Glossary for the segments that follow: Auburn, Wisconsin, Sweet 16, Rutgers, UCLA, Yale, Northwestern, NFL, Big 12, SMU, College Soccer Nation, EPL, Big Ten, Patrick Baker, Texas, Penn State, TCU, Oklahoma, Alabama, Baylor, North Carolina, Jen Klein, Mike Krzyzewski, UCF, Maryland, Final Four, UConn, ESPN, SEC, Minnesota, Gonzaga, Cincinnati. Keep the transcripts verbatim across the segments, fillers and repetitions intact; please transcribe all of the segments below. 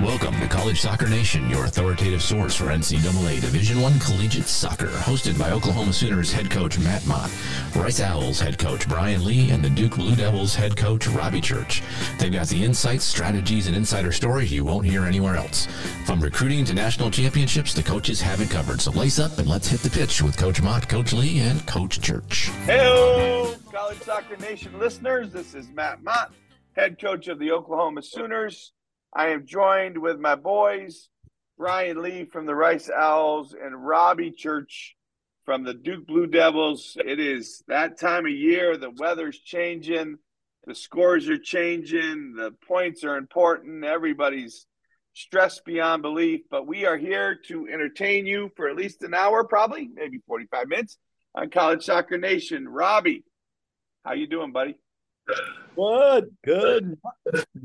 Welcome to College Soccer Nation, your authoritative source for N C double A Division One collegiate soccer, hosted by Oklahoma Sooners head coach Matt Mott, Rice Owls head coach Brian Lee, and the Duke Blue Devils head coach Robbie Church. They've got the insights, strategies, and insider stories you won't hear anywhere else. From recruiting to national championships, the coaches have it covered. So lace up and let's hit the pitch with Coach Mott, Coach Lee, and Coach Church. Hello, College Soccer Nation listeners. This is Matt Mott, head coach of the Oklahoma Sooners. I am joined with my boys, Brian Lee from the Rice Owls and Robbie Church from the Duke Blue Devils. It is that time of year. The weather's changing. The scores are changing. The points are important. Everybody's stressed beyond belief. But we are here to entertain you for at least an hour, probably, maybe forty-five minutes on College Soccer Nation. Robbie, how you doing, buddy? Good, good.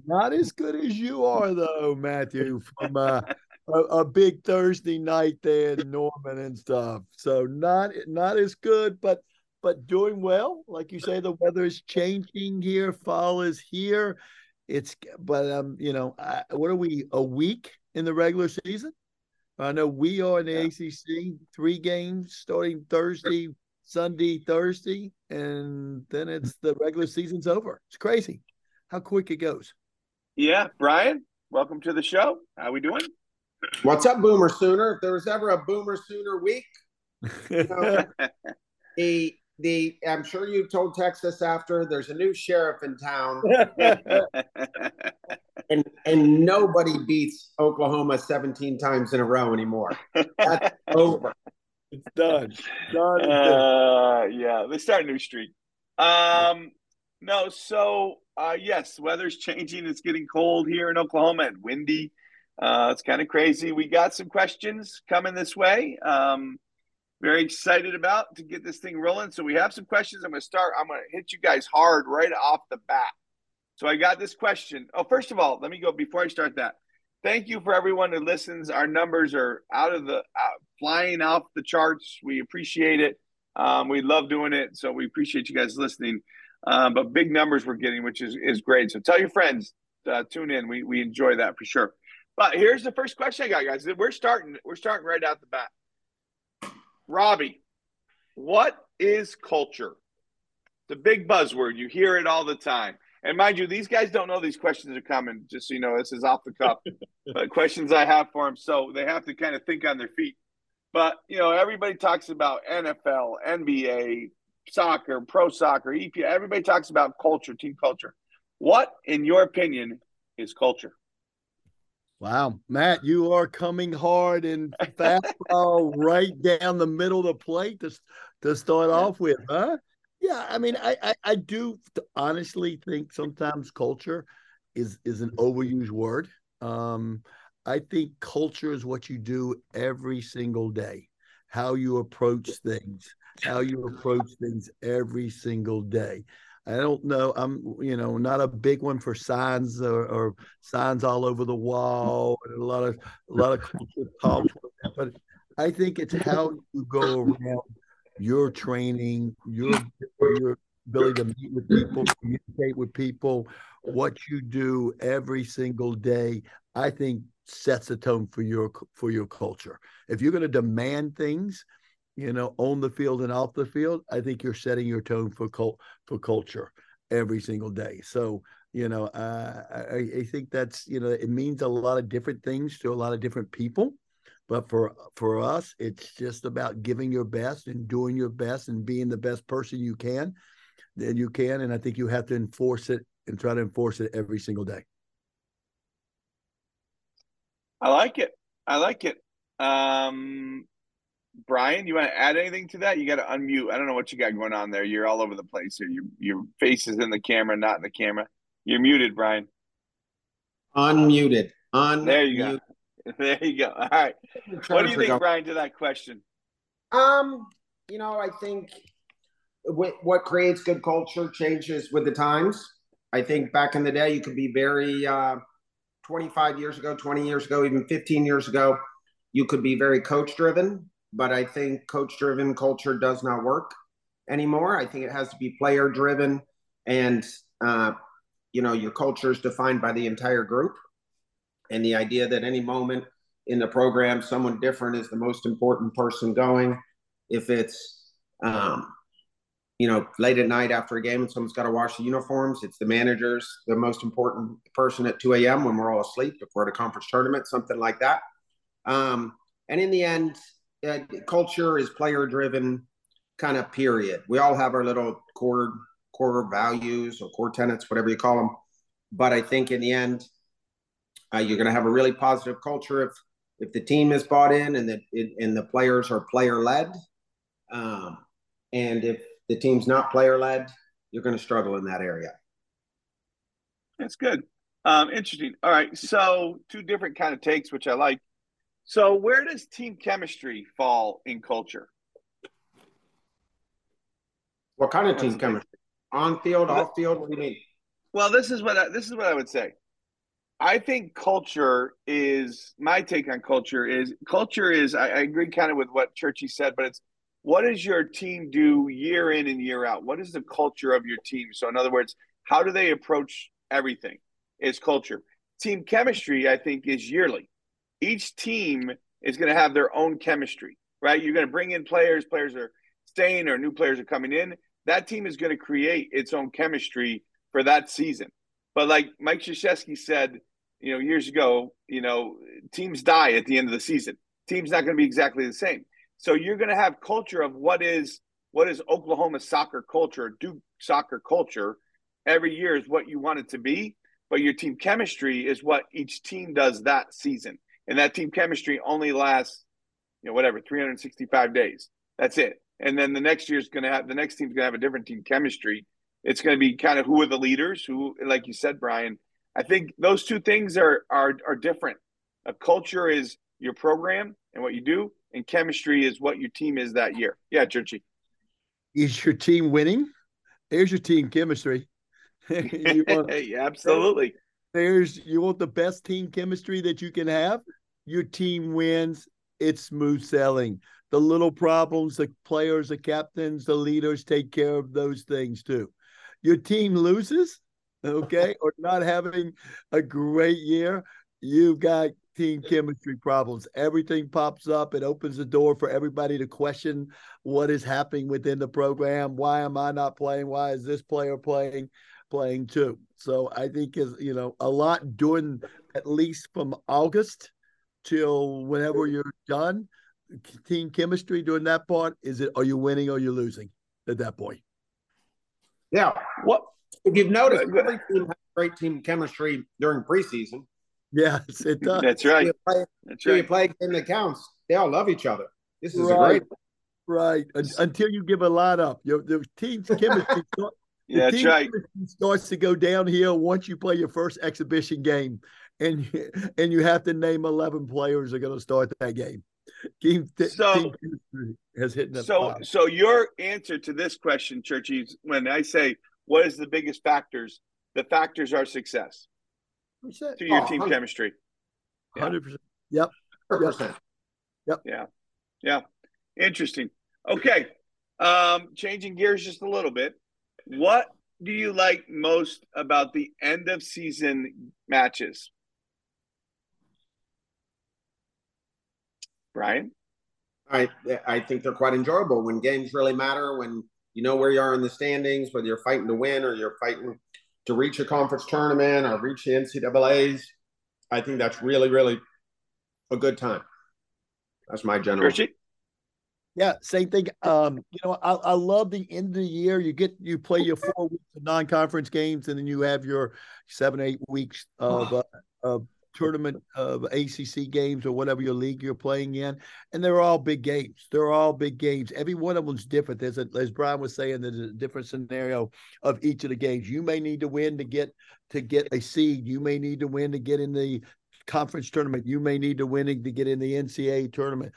Not as good as you are, though, Matthew, from uh, a, a big Thursday night there in Norman and stuff. So not not as good, but but doing well. Like you say, the weather is changing here. Fall is here. It's but um, you know, I, what are we, a week in the regular season? I know we are in the yeah. A C C. Three games starting Thursday. Sunday, Thursday, and then it's the regular season's over. It's crazy how quick it goes. Yeah, Brian, welcome to the show. How we doing? What's up, Boomer Sooner? If there was ever a Boomer Sooner week, you know, the the I'm sure you told Texas after there's a new sheriff in town, and and nobody beats Oklahoma seventeen times in a row anymore. That's over. It's done. It's done. It's done. Uh, yeah, they start a new streak. Um, no, so, uh, yes, weather's changing. It's getting cold here in Oklahoma and windy. Uh, it's kind of crazy. We got some questions coming this way. Um, very excited about to get this thing rolling. So we have some questions. I'm going to start. I'm going to hit you guys hard right off the bat. So I got this question. Oh, first of all, let me go before I start that. Thank you for everyone who listens. Our numbers are out of the out, flying off the charts. We appreciate it. Um, we love doing it, so we appreciate you guys listening. Um, but big numbers we're getting, which is is great. So tell your friends, uh, tune in. We we enjoy that for sure. But here's the first question I got, guys. We're starting. We're starting right out the bat. Robbie, what is culture? The big buzzword. You hear it all the time. And mind you, these guys don't know these questions are coming, just so you know, this is off the cuff. But questions I have for them, so they have to kind of think on their feet. But, you know, everybody talks about N F L, N B A, soccer, pro soccer, E P L. Everybody talks about culture, team culture. What, in your opinion, is culture? Wow. Matt, you are coming hard and fastball right down the middle of the plate to, to start off with, huh? Yeah, I mean, I, I, I do honestly think sometimes culture is, is an overused word. Um, I think culture is what you do every single day, how you approach things, how you approach things every single day. I don't know. I'm, you know, not a big one for signs or, or signs all over the wall, and a lot of a lot of culture talk, but I think it's how you go around your training, your, your ability to meet with people, communicate with people, what you do every single day, I think sets the tone for your for your culture. If you're going to demand things, you know, on the field and off the field, I think you're setting your tone for cult, for culture every single day. So, you know, uh, I, I think that's, you know, it means a lot of different things to a lot of different people. But for for us, it's just about giving your best and doing your best and being the best person you can, that you can. And I think you have to enforce it and try to enforce it every single day. I like it. I like it. Um, Brian, you want to add anything to that? You got to unmute. I don't know what you got going on there. You're all over the place here. Your, your face is in the camera, not in the camera. You're muted, Brian. Unmuted. Un- there you go. There you go. All right. What do you think, Brian, to that question? Um, you know, I think w- what creates good culture changes with the times. I think back in the day, you could be very uh, twenty-five years ago, twenty years ago, even fifteen years ago, you could be very coach-driven. But I think coach-driven culture does not work. anymore. I think it has to be player driven, and uh, you know, your culture is defined by the entire group. And the idea that any moment in the program, someone different is the most important person going. If it's, um, you know, late at night after a game and someone's got to wash the uniforms, it's the manager's the most important person at two a.m. when we're all asleep, if we're at a conference tournament, something like that. Um, and in the end, uh, culture is player-driven, kind of period. We all have our little core core values or core tenets, whatever you call them. But I think in the end, uh, you're going to have a really positive culture if if the team is bought in and the it, and the players are player-led. Um, and if the team's not player-led, you're going to struggle in that area. That's good. Um, interesting. All right, so two different kind of takes, which I like. So where does team chemistry fall in culture? What kind of team chemistry? On field, off field? What do you mean? Well, this is what I, this is what I would say. I think culture is my take on culture is culture is I, I agree kind of with what Churchy said, but it's what does your team do year in and year out? What is the culture of your team? So in other words, how do they approach everything? Is culture. Team chemistry, I think, is yearly. Each team is going to have their own chemistry, right? You're going to bring in players, players are staying or new players are coming in. That team is going to create its own chemistry for that season. But like Mike Krzyzewski said, you know, years ago, you know, teams die at the end of the season. Team's not going to be exactly the same. So you're going to have culture of what is what is Oklahoma soccer culture, Duke soccer culture every year is what you want it to be. But your team chemistry is what each team does that season. And that team chemistry only lasts, you know, whatever, three hundred sixty-five days. That's it. And then the next year's going to have, the next team's going to have a different team chemistry. It's going to be kind of who are the leaders, who, like you said, Brian, I think those two things are, are, are different. A culture is your program and what you do, and chemistry is what your team is that year. Yeah, Churchy. Is your team winning? There's your team chemistry. You want- hey, absolutely. There's you want the best team chemistry that you can have. Your team wins. It's smooth sailing. The little problems, the players, the captains, the leaders take care of those things too. Your team loses, okay, or not having a great year, you've got team chemistry problems. Everything pops up. It opens the door for everybody to question what is happening within the program. Why am I not playing? Why is this player playing? playing too. So I think is, you know, a lot during at least from August till whenever you're done, team chemistry during that part, is it, are you winning or you're losing at that point? Yeah. What if you've noticed, every team has great team chemistry during preseason. Yes, it does. That's right. You play, That's right. You play in the counts. They all love each other. This is right. a great. Right. Until you give a lot up. Your, your team chemistry The yeah, that's right. starts to go downhill once you play your first exhibition game, and and you have to name eleven players that are going to start that game. Team, so team has hit so five. So your answer to this question, Churchy, when I say what is the biggest factors, the factors are success one hundred percent. To your oh, team one hundred percent. Chemistry. Hundred yeah. percent. Yep. one hundred percent. Yep. Yeah. Yeah. Interesting. Okay. Um, changing gears just a little bit. What do you like most about the end of season matches? Brian? I I think they're quite enjoyable when games really matter, when you know where you are in the standings, whether you're fighting to win or you're fighting to reach a conference tournament or reach the N C double A's. I think that's really, really a good time. That's my general. Hershey? Yeah, same thing. Um, you know, I, I love the end of the year. You get you play your four weeks of non-conference games, and then you have your seven, eight weeks of, uh, of tournament of A C C games or whatever your league you're playing in, and they're all big games. They're all big games. Every one of them's different. There's a, as Brian was saying, there's a different scenario of each of the games. You may need to win to get to get a seed. You may need to win to get in the conference tournament. You may need to win to get in the N C double A tournament.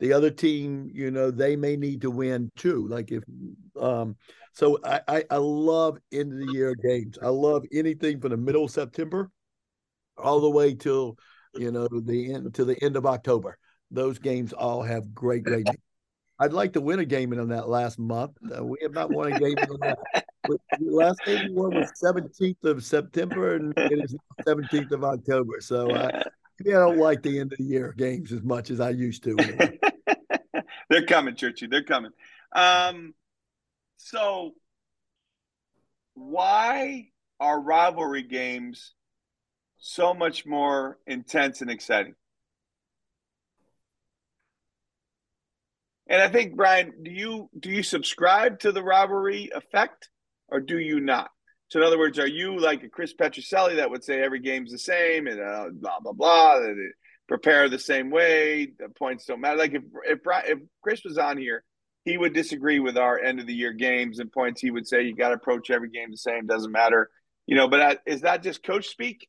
The other team, you know, they may need to win too. Like if, um, so I, I, I love end of the year games. I love anything from the middle of September all the way till, you know, the end to the end of October. Those games all have great, great. I'd like to win a game in that last month. Uh, we have not won a game in that. Last game we won was seventeenth of September, and it is seventeenth of October. So uh, maybe I don't like the end of the year games as much as I used to. Anyway. They're coming, Churchy. They're coming. Um, so why are rivalry games so much more intense and exciting? And I think, Brian, do you do you subscribe to the rivalry effect, or do you not? So, in other words, are you like a Chris Petroselli that would say every game's the same and uh, blah blah blah, that prepare the same way, the points don't matter? Like if if if Chris was on here, he would disagree with our end of the year games and points. He would say you got to approach every game the same, doesn't matter, you know. But I, is that just coach speak,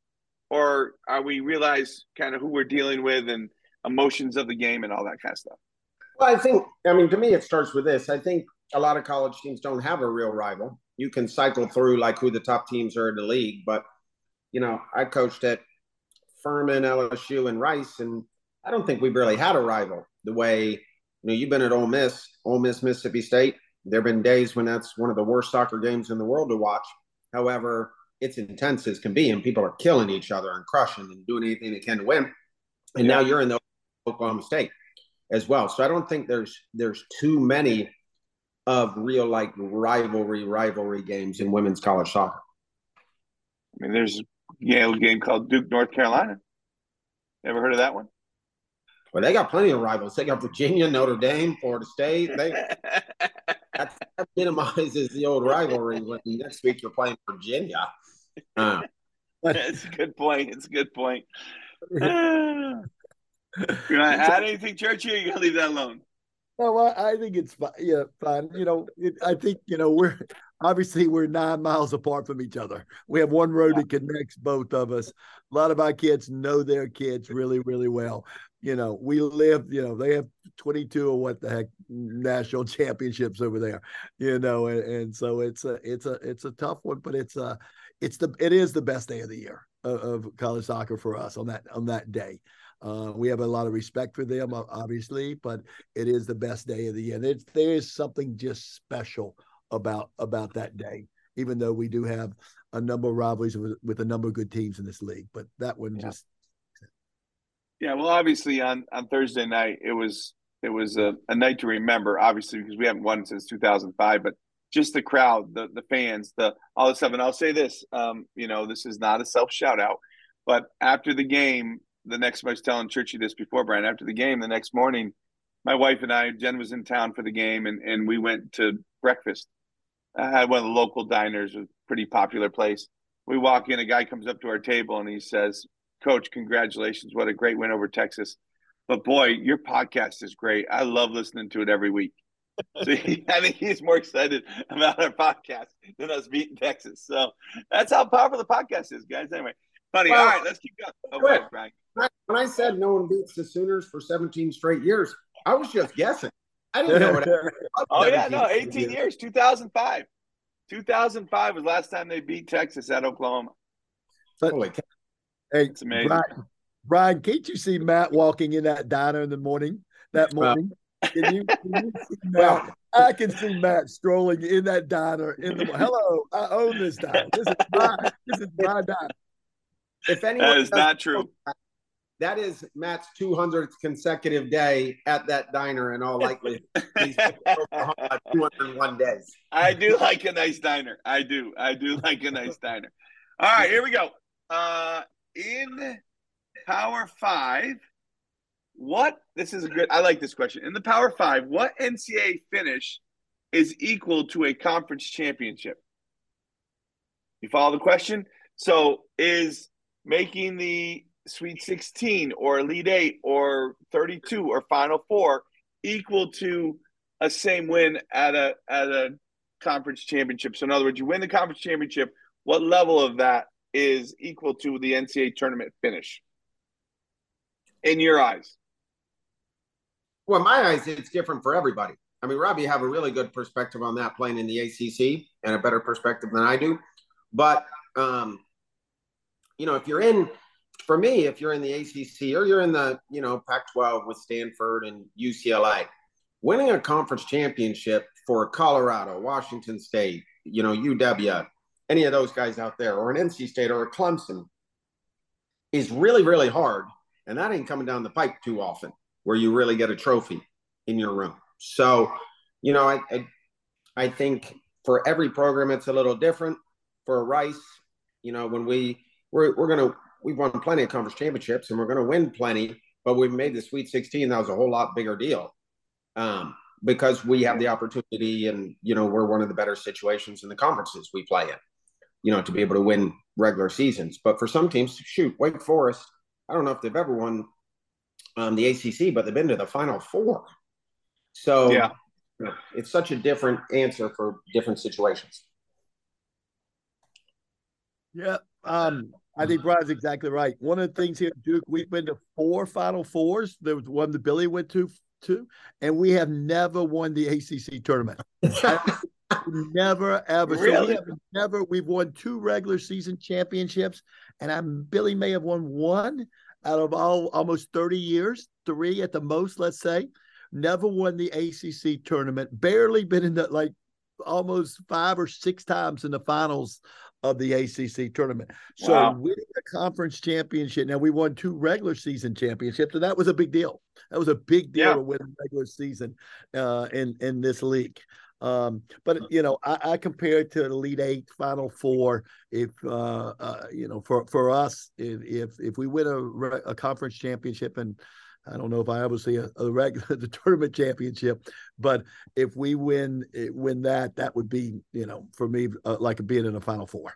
or are we realize kind of who we're dealing with and emotions of the game and all that kind of stuff? Well, I think, I mean, to me, it starts with this. I think a lot of college teams don't have a real rival. You can cycle through like who the top teams are in the league. But, you know, I coached at Furman, L S U, and Rice, and I don't think we really had a rival the way, you know, you've been at Ole Miss, Ole Miss, Mississippi State. There have been days when that's one of the worst soccer games in the world to watch. However, it's intense as can be, and people are killing each other and crushing and doing anything they can to win. And yeah. Now you're in the Oklahoma State as well. So I don't think there's there's too many of real like rivalry rivalry games in women's college soccer. I mean, there's a Yale game called Duke, North Carolina. Never heard of that one? Well, they got plenty of rivals. They got Virginia, Notre Dame, Florida State. They that, that minimizes the old rivalry when next week you're playing Virginia. Uh, That's a good point. It's a good point. You're not add anything, Churchy, or you're gonna leave that alone? No, I, I think it's yeah, fine. You know, it, I think you know we're obviously we're nine miles apart from each other. We have one road that connects both of us. A lot of our kids know their kids really, really well. You know, we live. You know, they have twenty-two or what the heck national championships over there. You know, and, and so it's a it's a it's a tough one, but it's a it's the it is the best day of the year of, of college soccer for us on that on that day. Uh, we have a lot of respect for them, obviously, but it is the best day of the year. There, there is something just special about about that day, even though we do have a number of rivalries with, with a number of good teams in this league. But that one yeah. just yeah. Well, obviously, on, on Thursday night, it was it was a, a night to remember, obviously, because we haven't won since two thousand five. But just the crowd, the the fans, the all this stuff. And I'll say this, um, you know, this is not a self shout out, but after the game. The next, I was telling Churchy this before, Brian, after the game, the next morning, my wife and I, Jen was in town for the game, and, and we went to breakfast. I had one of the local diners, a pretty popular place. We walk in, a guy comes up to our table, and he says, "Coach, congratulations. What a great win over Texas. But, boy, your podcast is great. I love listening to it every week." So he, I think he's more excited about our podcast than us beating Texas. So that's how powerful the podcast is, guys. Anyway, buddy, well, all right, let's keep going. Okay, Brian. When I said no one beats the Sooners for seventeen straight years, I was just guessing. I didn't know what happened. Oh, yeah, no, eighteen years, two thousand five. two thousand five was the last time they beat Texas at Oklahoma. But, holy cow. Hey, it's amazing. Brian, Brian, can't you see Matt walking in that diner in the morning, that morning? Can you, can you see Matt? I can see Matt strolling in that diner in the morning. Hello, I own this diner. This is my, this is my diner. If anyone that is not true. Know, that is Matt's two hundredth consecutive day at that diner in all likelihood. He's two hundred one days. I do like a nice diner. I do. I do like a nice diner. All right, here we go. Uh, in Power Five, what – this is a good – I like this question. In the Power Five, what N C double A finish is equal to a conference championship? You follow the question? So is making the – Sweet sixteen or Elite Eight or thirty-two or Final Four equal to a same win at a at a conference championship. So in other words, you win the conference championship, what level of that is equal to the N C double A tournament finish in your eyes? Well, in my eyes, it's different for everybody. I mean, Robbie, you have a really good perspective on that playing in the A C C and a better perspective than I do. But, um, you know, if you're in – for me, if you're in the A C C or you're in the, you know, Pac twelve with Stanford and U C L A, winning a conference championship for Colorado, Washington State, you know, U W, any of those guys out there, or an N C State or a Clemson is really, really hard. And that ain't coming down the pipe too often where you really get a trophy in your room. So, you know, I, I, I think for every program, it's a little different. For Rice, you know, when we we're, we're going to, we've won plenty of conference championships and we're going to win plenty, but we've made the Sweet sixteen. That was a whole lot bigger deal um, because we have the opportunity and, you know, we're one of the better situations in the conferences we play in, you know, to be able to win regular seasons. But for some teams, shoot, Wake Forest, I don't know if they've ever won um, the A C C, but they've been to the Final Four. So yeah. You know, it's such a different answer for different situations. Yeah, um, I think Brian's exactly right. One of the things here at Duke, we've been to four Final Fours. There was one that Billy went to, too, and we have never won the A C C tournament. Never, ever. Really? So we have never, we've won two regular season championships, and I'm, Billy may have won one out of all almost thirty years, three at the most, let's say. Never won the A C C tournament, barely been in the, like, almost five or six times in the finals of the A C C tournament. So wow. Winning the conference championship, now we won two regular season championships, and that was a big deal. That was a big deal yeah. to win a regular season uh, in, in this league. Um, but, you know, I, I compare it to Elite Eight, Final Four. If, uh, uh, you know, for, for us, if if we win a, a conference championship and, I don't know if I ever see a, a regular the tournament championship, but if we win win that, that would be, you know, for me, uh, like being in a Final Four.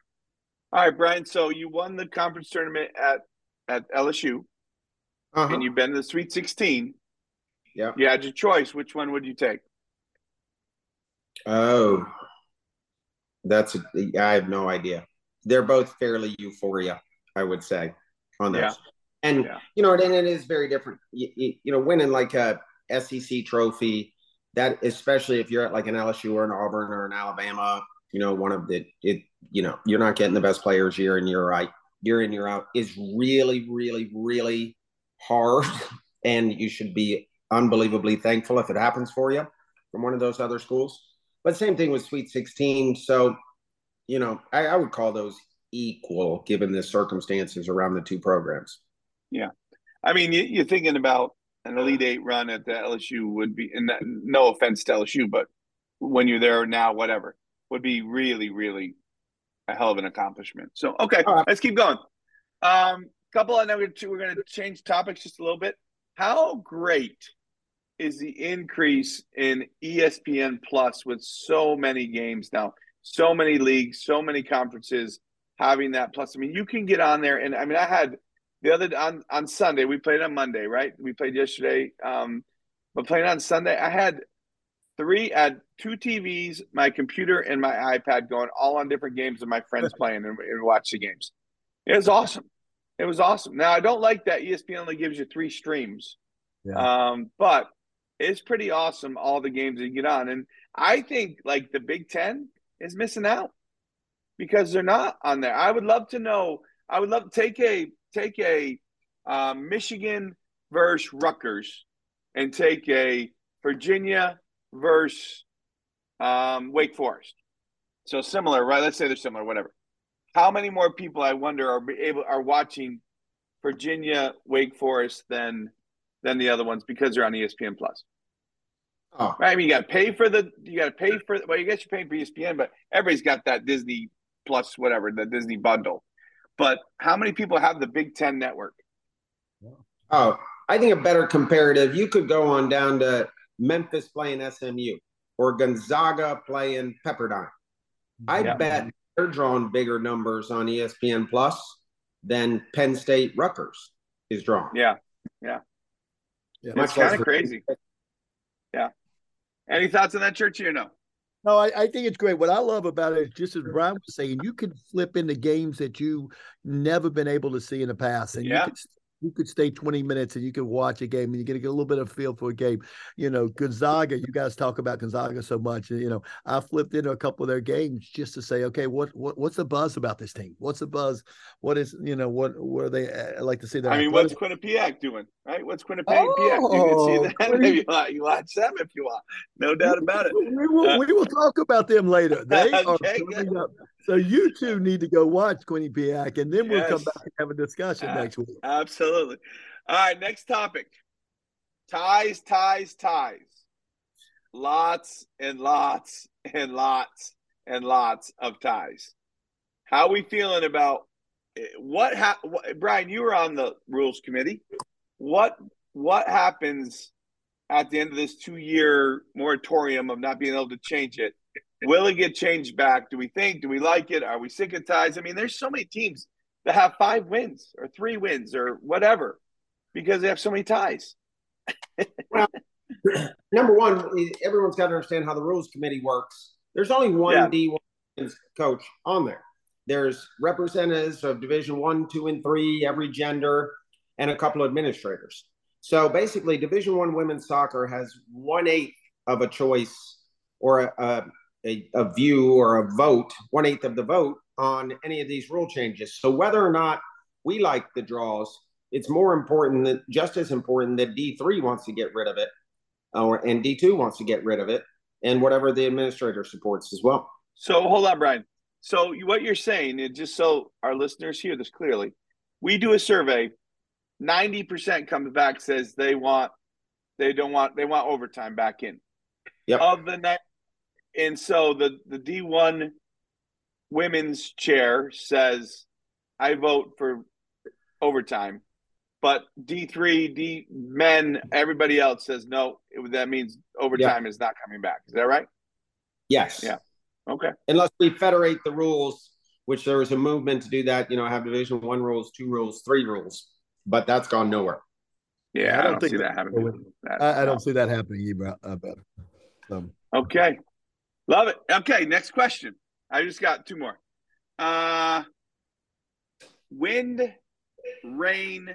All right, Brian. So you won the conference tournament at at L S U, uh-huh. and you've been to the Sweet sixteen. Yeah, you had your choice. Which one would you take? Oh, that's a, I have no idea. They're both fairly euphoria, I would say, on those. Yeah. And, yeah. you know, and it is very different, you, you, you know, winning like a S E C trophy, that especially if you're at like an L S U or an Auburn or an Alabama, you know, one of the, it, you know, you're not getting the best players year in, year out, year in, year out is really, really, really hard. And you should be unbelievably thankful if it happens for you from one of those other schools. But same thing with Sweet sixteen. So, you know, I, I would call those equal given the circumstances around the two programs. Yeah. I mean, you, you're thinking about an Elite Eight run at the L S U would be, and that, no offense to L S U, but when you're there now, whatever, would be really, really a hell of an accomplishment. So, okay, right. Let's keep going. Um, couple, and then we're, we're going to change topics just a little bit. How great is the increase in E S P N Plus with so many games now, so many leagues, so many conferences having that Plus? I mean, you can get on there, and I mean, I had – The other on, on Sunday, we played on Monday, right? We played yesterday. Um, but playing on Sunday, I had three, I had two T Vs, my computer, and my iPad going all on different games and my friends playing and, and watch the games. It was awesome. It was awesome. Now, I don't like that E S P N only gives you three streams. Yeah. Um, but it's pretty awesome, all the games that you get on. And I think, like, the Big Ten is missing out because they're not on there. I would love to know. I would love to take a – Take a uh, Michigan versus Rutgers and take a Virginia versus um, Wake Forest. So similar, right? Let's say they're similar, whatever. How many more people, I wonder, are able are watching Virginia, Wake Forest than than the other ones because they're on E S P N Plus? Oh, right. I mean, you got to pay for the. You got to pay for. Well, you guess you're paying for E S P N, but everybody's got that Disney Plus, whatever, the Disney bundle. But how many people have the Big Ten network? Oh, I think a better comparative, you could go on down to Memphis playing S M U or Gonzaga playing Pepperdine. I yeah. bet they're drawing bigger numbers on E S P N Plus than Penn State Rutgers is drawing. Yeah, yeah. yeah. It's kind of crazy. Yeah. Any thoughts on that, Church, or no? No, I, I think it's great. What I love about it is just as Brian was saying, you can flip into games that you never been able to see in the past, and yeah. you can you could stay twenty minutes and you could watch a game and you get a little bit of feel for a game. You know, Gonzaga, you guys talk about Gonzaga so much. You know, I flipped into a couple of their games just to say, okay, what, what what's the buzz about this team? What's the buzz? What is, you know, what were they I like to see that? I mean, what's Quinnipiac doing, right? What's Quinnipiac? Oh, you can see that. You, you watch them if you want. No doubt about it. We will, uh, we will talk about them later. They okay, are coming up. So you two need to go watch Quinnipiac, and then we'll yes. come back and have a discussion uh, next week. Absolutely. All right, next topic. Ties, ties, ties. Lots and lots and lots and lots of ties. How are we feeling about what, ha- what – Brian, you were on the rules committee. What what happens at the end of this two-year moratorium of not being able to change it? Will it get changed back? Do we think? Do we like it? Are we sick of ties? I mean, there's so many teams that have five wins or three wins or whatever because they have so many ties. Well, number one, everyone's got to understand how the rules committee works. There's only one yeah. D one coach on there. There's representatives of Division One, Two, and Three, every gender, and a couple of administrators. So basically, Division One women's soccer has one eighth of a choice or a, a A, a view or a vote, one-eighth of the vote on any of these rule changes. So whether or not we like the draws, it's more important that, just as important that D three wants to get rid of it, or and D two wants to get rid of it, and whatever the administrator supports as well. So hold on, Brian. So you, what you're saying, and just so our listeners hear this clearly, we do a survey, ninety percent comes back, says they want, they don't want, they want overtime back in. Yep. Of the next. And so the, the D one women's chair says, I vote for overtime. But D three, D men, everybody else says, no, it, that means overtime yeah. is not coming back. Is that right? Yes. Yeah. Okay. Unless we federate the rules, which there was a movement to do that, you know, have Division One rules, two rules, three rules. But that's gone nowhere. Yeah, I don't, I don't think see that happening. I, I don't see that happening either. Um, okay. Love it. Okay, next question. I just got two more. Uh, wind, rain,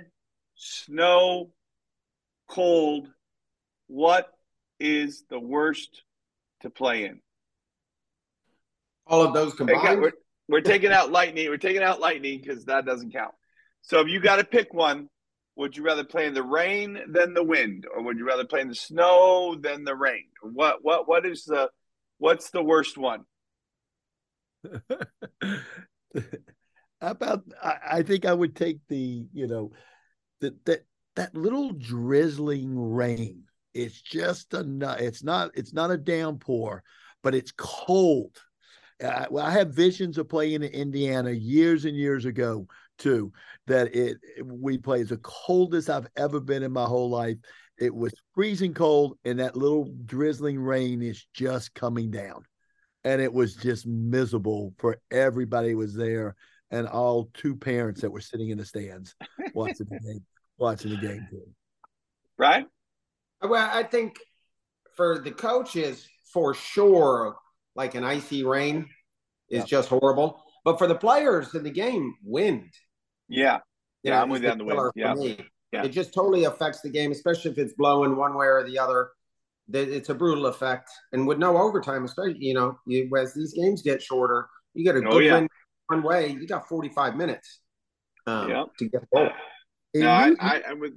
snow, cold. What is the worst to play in? All of those combined. Got, we're, we're taking out lightning. We're taking out lightning because that doesn't count. So if you got to pick one, would you rather play in the rain than the wind, or would you rather play in the snow than the rain? What what what is the What's the worst one? About, I, I think I would take the, you know, that that that little drizzling rain. It's just enough. It's not. It's not a downpour, but it's cold. I, well, I have visions of playing in Indiana years and years ago too. That it we played the coldest I've ever been in my whole life. It was freezing cold, and that little drizzling rain is just coming down. And it was just miserable for everybody who was there and all two parents that were sitting in the stands watching the game, watching the game too. Right? Well, I think for the coaches, for sure, like an icy rain is yeah. just horrible. But for the players in the game, wind. Yeah. Yeah, you know, I'm with you on the wind. Yeah. Yeah. It just totally affects the game, especially if it's blowing one way or the other. It's a brutal effect. And with no overtime, especially, you know, you, as these games get shorter, you get a good oh, yeah. win one way. You got forty-five minutes um, yep. to get going. No, I, I, I would...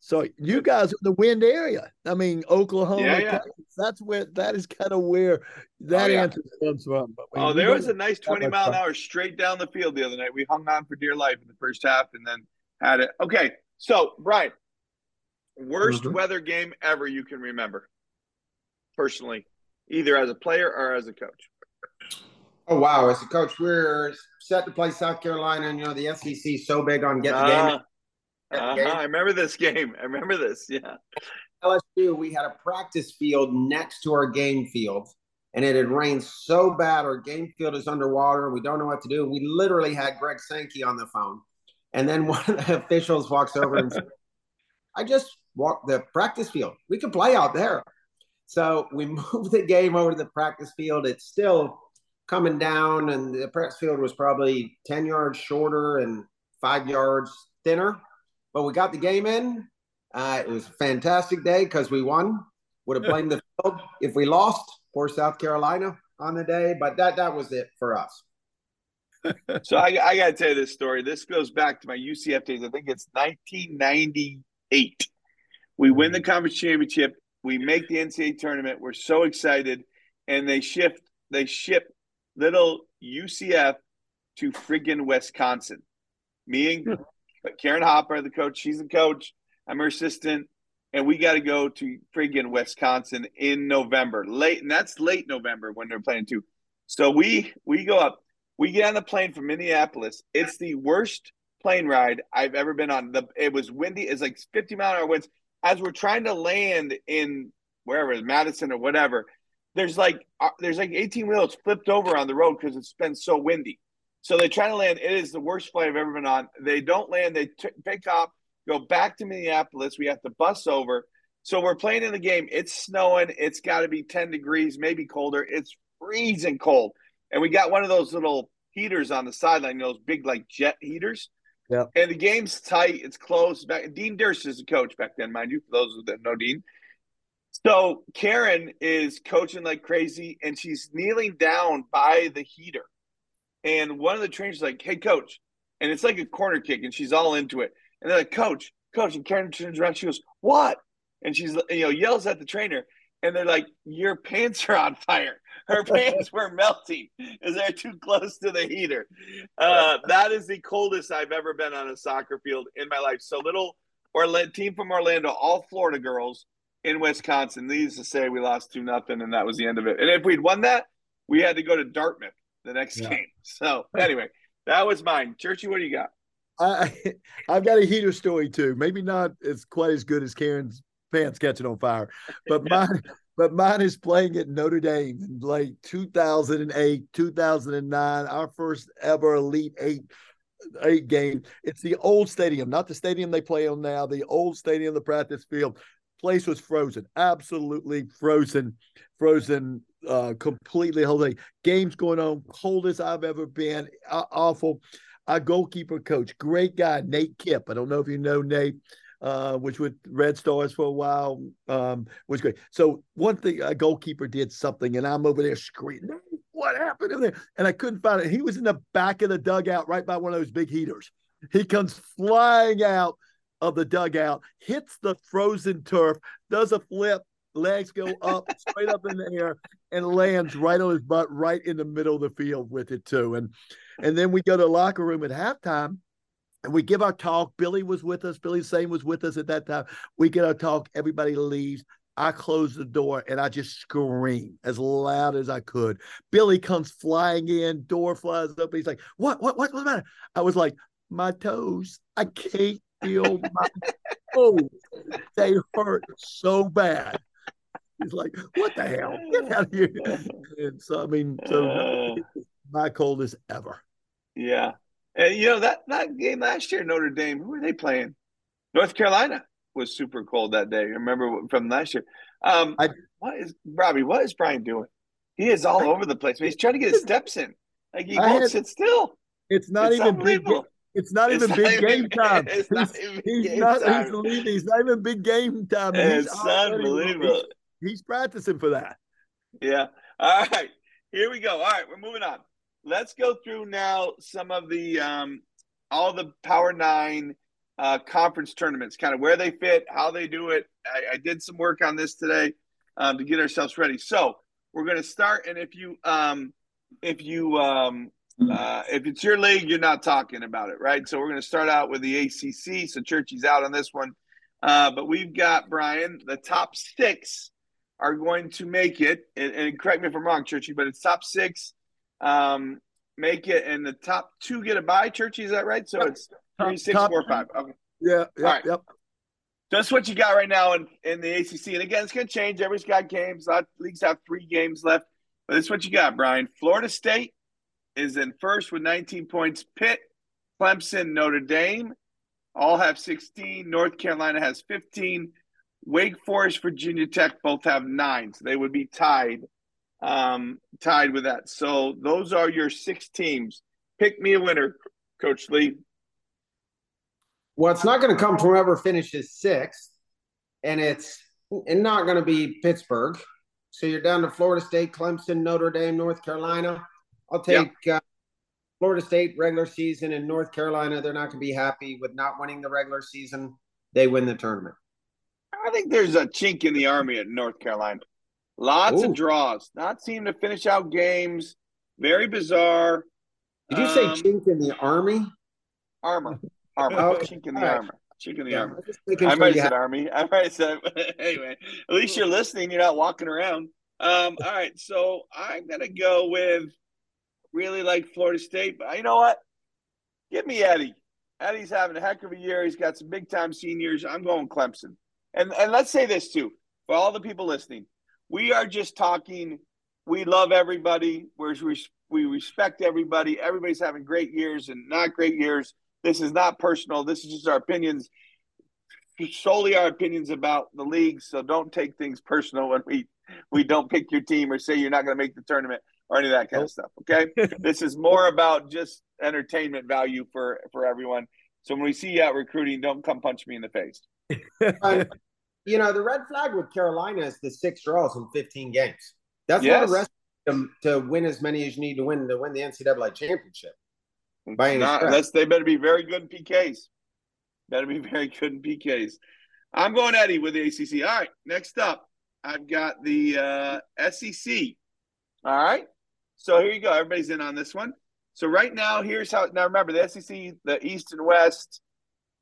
So you guys are the wind area. I mean, Oklahoma, yeah, yeah. Texas, that's where that is kind of where that oh, yeah. answer comes from. But oh, there was a nice twenty mile an hour straight down the field the other night. We hung on for dear life in the first half and then had it. Okay, so Brian, worst mm-hmm. weather game ever you can remember, personally, either as a player or as a coach. Oh wow, as a coach, we're set to play South Carolina, and you know the S E C is so big on getting uh, game. Get uh-huh. game. I remember this game. I remember this. Yeah, L S U. We had a practice field next to our game field, and it had rained so bad our game field is underwater. We don't know what to do. We literally had Greg Sankey on the phone. And then one of the officials walks over and says, I just walked the practice field. We can play out there. So we moved the game over to the practice field. It's still coming down, and the practice field was probably ten yards shorter and five yards thinner. but we got the game in. Uh, it was a fantastic day because we won. Would have blamed the field if we lost, or South Carolina on the day, but that that was it for us. So I, I got to tell you this story. This goes back to my U C F days. I think it's nineteen ninety-eight. We win the conference championship. We make the N C double A tournament. We're so excited, and they shift. They ship little U C F to friggin' Wisconsin. Me and Karen Hopper, the coach. She's the coach. I'm her assistant. And we got to go to friggin' Wisconsin in November, late, and that's late November when they're playing too. So we we go up, we get on the plane from Minneapolis. It's the worst plane ride I've ever been on. The it was windy. It's like fifty mile an hour winds. As we're trying to land in wherever, Madison or whatever, there's like uh, there's like eighteen wheels flipped over on the road because it's been so windy. So they try to land. It is the worst flight I've ever been on. They don't land. They t- pick up. Go back to Minneapolis. We have to bus over. So we're playing in the game. It's snowing. It's got to be ten degrees, maybe colder. It's freezing cold. And we got one of those little heaters on the sideline, those big, like, jet heaters. Yeah. And the game's tight. It's close. Back, Dean Durst is the coach back then, mind you, for those that know Dean. So Karen is coaching like crazy, and she's kneeling down by the heater. And one of the trainers is like, hey, coach. And it's like a corner kick, and she's all into it. And they're like, coach, coach. And Karen turns around. She goes, what? And she's, you know, yells at the trainer. And they're like, your pants are on fire. Her pants were melting because they're too close to the heater. Uh, that is the coldest I've ever been on a soccer field in my life. So little Orlando, team from Orlando, all Florida girls in Wisconsin. They used to say we lost two nothing, and that was the end of it. And if we'd won that, we had to go to Dartmouth the next yeah. game. So anyway, that was mine. Churchy, what do you got? I, I've got a heater story too. Maybe not as quite as good as Karen's pants catching on fire, but mine, but mine is playing at Notre Dame in like two thousand eight, two thousand nine, our first ever Elite Eight, eight game. It's the old stadium, not the stadium they play on now, the old stadium, the practice field. Place was frozen, absolutely frozen, frozen, uh, completely whole day. Game's going on, coldest I've ever been, uh, awful. Our goalkeeper coach, great guy, Nate Kipp. I don't know if you know Nate, uh, which with Red Stars for a while, um, was great. So one thing, a goalkeeper did something, and I'm over there screaming, what happened in there? And I couldn't find it. He was in the back of the dugout right by one of those big heaters. He comes flying out of the dugout, hits the frozen turf, does a flip, legs go up, straight up in the air, and lands right on his butt, right in the middle of the field with it too. And and then we go to the locker room at halftime, and we give our talk. Billy was with us. Billy Sane was with us at that time. We get our talk. Everybody leaves. I close the door, and I just scream as loud as I could. Billy comes flying in. Door flies open. He's like, what, what, what, what's the matter? I was like, my toes. I can't feel my toes. They hurt so bad. He's like, what the hell? Get out of here. And so, I mean, so uh, my coldest ever. Yeah. And, you know, that, that game last year, Notre Dame, who were they playing? North Carolina was super cold that day. I remember from last year. Um, I, what is Robbie, what is Brian doing? He is all over the place. He's trying to get his steps in. Like, he won't sit still. It's not it's even big. It's not even big game time. He's not even big game time. It's he's unbelievable. He's practicing for that. Yeah. All right. Here we go. All right. We're moving on. Let's go through now some of the um, – all the Power Nine uh, conference tournaments, kind of where they fit, how they do it. I, I did some work on this today um, to get ourselves ready. So we're going to start, and if you um, – if you um, uh, if it's your league, you're not talking about it, right? So we're going to start out with the A C C. So Churchy's out on this one. Uh, but we've got, Brian, the top six are going to make it, and, and correct me if I'm wrong, Churchy, but it's top six, um, make it, and the top two get a bye, Churchy, is that right? So it's top, three, six, top, four, five. Okay. Yeah, yeah, all right. Yep. So that's what you got right now in, in the A C C. And, again, it's going to change. Everybody's got games. A lot of leagues have three games left. But that's what you got, Brian. Florida State is in first with nineteen points. Pitt, Clemson, Notre Dame all have sixteen. North Carolina has fifteen. Wake Forest, Virginia Tech both have nine, so they would be tied, um, tied with that. So those are your six teams. Pick me a winner, Coach Lee. Well, it's not going to come from whoever finishes sixth, and it's and not going to be Pittsburgh. So you're down to Florida State, Clemson, Notre Dame, North Carolina. I'll take yeah. uh, Florida State regular season and North Carolina. They're not going to be happy with not winning the regular season. They win the tournament. I think there's a chink in the army at North Carolina. Lots Ooh. of draws. Not seem to finish out games. Very bizarre. Did you um, say chink in the army? Armor. Armor. Okay. Chink in the right. armor. Chink in the yeah, armor. I might have said army. I might have said – anyway, at least you're listening. You're not walking around. Um, all right, so I'm going to go with really like Florida State. But you know what? Give me Eddie. Eddie's having a heck of a year. He's got some big-time seniors. I'm going Clemson. And and let's say this, too, for all the people listening. We are just talking. We love everybody. We're, we respect everybody. Everybody's having great years and not great years. This is not personal. This is just our opinions, solely our opinions about the league. So don't take things personal when we, we don't pick your team or say you're not going to make the tournament or any of that kind of stuff, okay? This is more about just entertainment value for, for everyone. So when we see you out recruiting, don't come punch me in the face. um, you know, the red flag with Carolina is the six draws in fifteen games. That's yes. not a recipe to win as many as you need to win to win the N C double A championship. By not, unless they better be very good in P Ks. Better be very good in P Ks. I'm going Eddie with the A C C. All right, next up, I've got the uh, S E C. All right, so here you go. Everybody's in on this one. So right now, here's how – now remember, the S E C, the East and West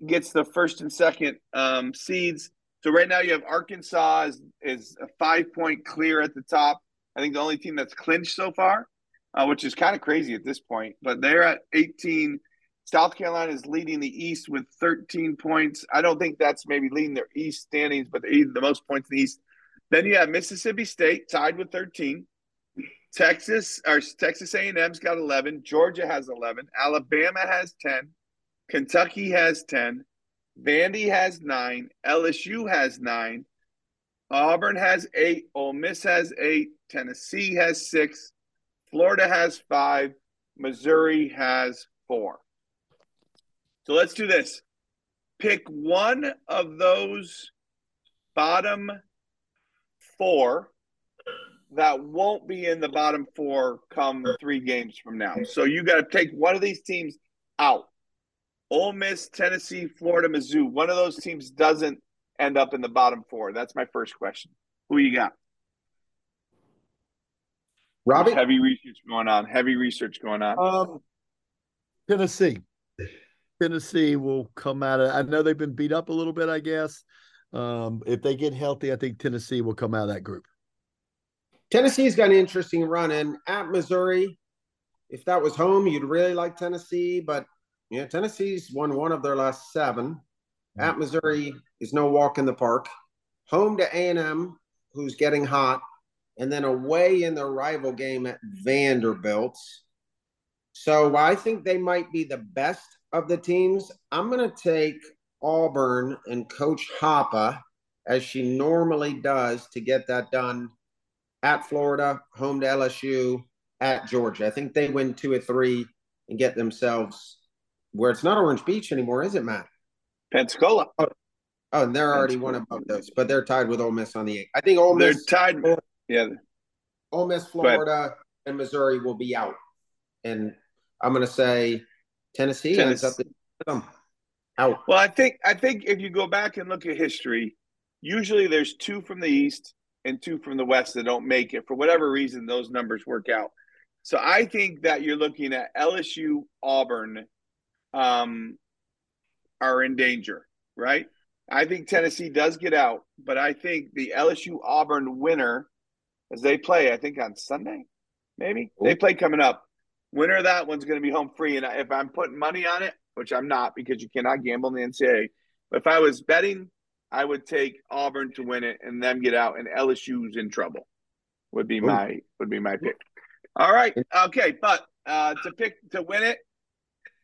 gets the first and second um, seeds. So right now you have Arkansas is, is a five-point clear at the top. I think the only team that's clinched so far. Uh, which is kind of crazy at this point, but they're at eighteen. South Carolina is leading the East with thirteen points. I don't think that's maybe leading their East standings, but they're the most points in the East. Then you have Mississippi State tied with thirteen. Texas or Texas A and M's got eleven. Georgia has eleven. Alabama has ten. Kentucky has ten. Vandy has nine. L S U has nine. Auburn has eight. Ole Miss has eight. Tennessee has six. Florida has five. Missouri has four. So let's do this. Pick one of those bottom four that won't be in the bottom four come three games from now. So you got to take one of these teams out. Ole Miss, Tennessee, Florida, Mizzou. One of those teams doesn't end up in the bottom four. That's my first question. Who you got? Robbie? Heavy research going on. Heavy research going on. Um, Tennessee. Tennessee will come out of – I know they've been beat up a little bit, I guess. Um, if they get healthy, I think Tennessee will come out of that group. Tennessee's got an interesting run in at Missouri. If that was home, you'd really like Tennessee. But, you know, Tennessee's won one of their last seven. Mm-hmm. At Missouri is no walk in the park. Home to A and M, who's getting hot. And then away in their rival game at Vanderbilt. So I think they might be the best of the teams. I'm going to take Auburn and Coach Hoppe, as she normally does, to get that done at Florida, home to L S U, at Georgia. I think they win two or three and get themselves where it's not Orange Beach anymore, is it, Matt? Pensacola. Oh, oh and they're already Pensacola. One above those, but they're tied with Ole Miss on the eight. I think Ole Miss – They're tied – Yeah, Ole Miss, Florida, and Missouri will be out, and I'm going to say Tennessee Tennessee. ends up out. Well, I think I think if you go back and look at history, usually there's two from the East and two from the West that don't make it for whatever reason. Those numbers work out. So I think that you're looking at L S U, Auburn, um, are in danger, right? I think Tennessee does get out, but I think the L S U Auburn winner. As they play, I think on Sunday, maybe. Ooh. They play coming up. Winner of that one's going to be home free. And if I'm putting money on it, which I'm not because you cannot gamble in the N C double A, but if I was betting, I would take Auburn to win it and them get out, and L S U's in trouble would be Ooh. my would be my pick. All right. Okay, but uh, to pick to win it,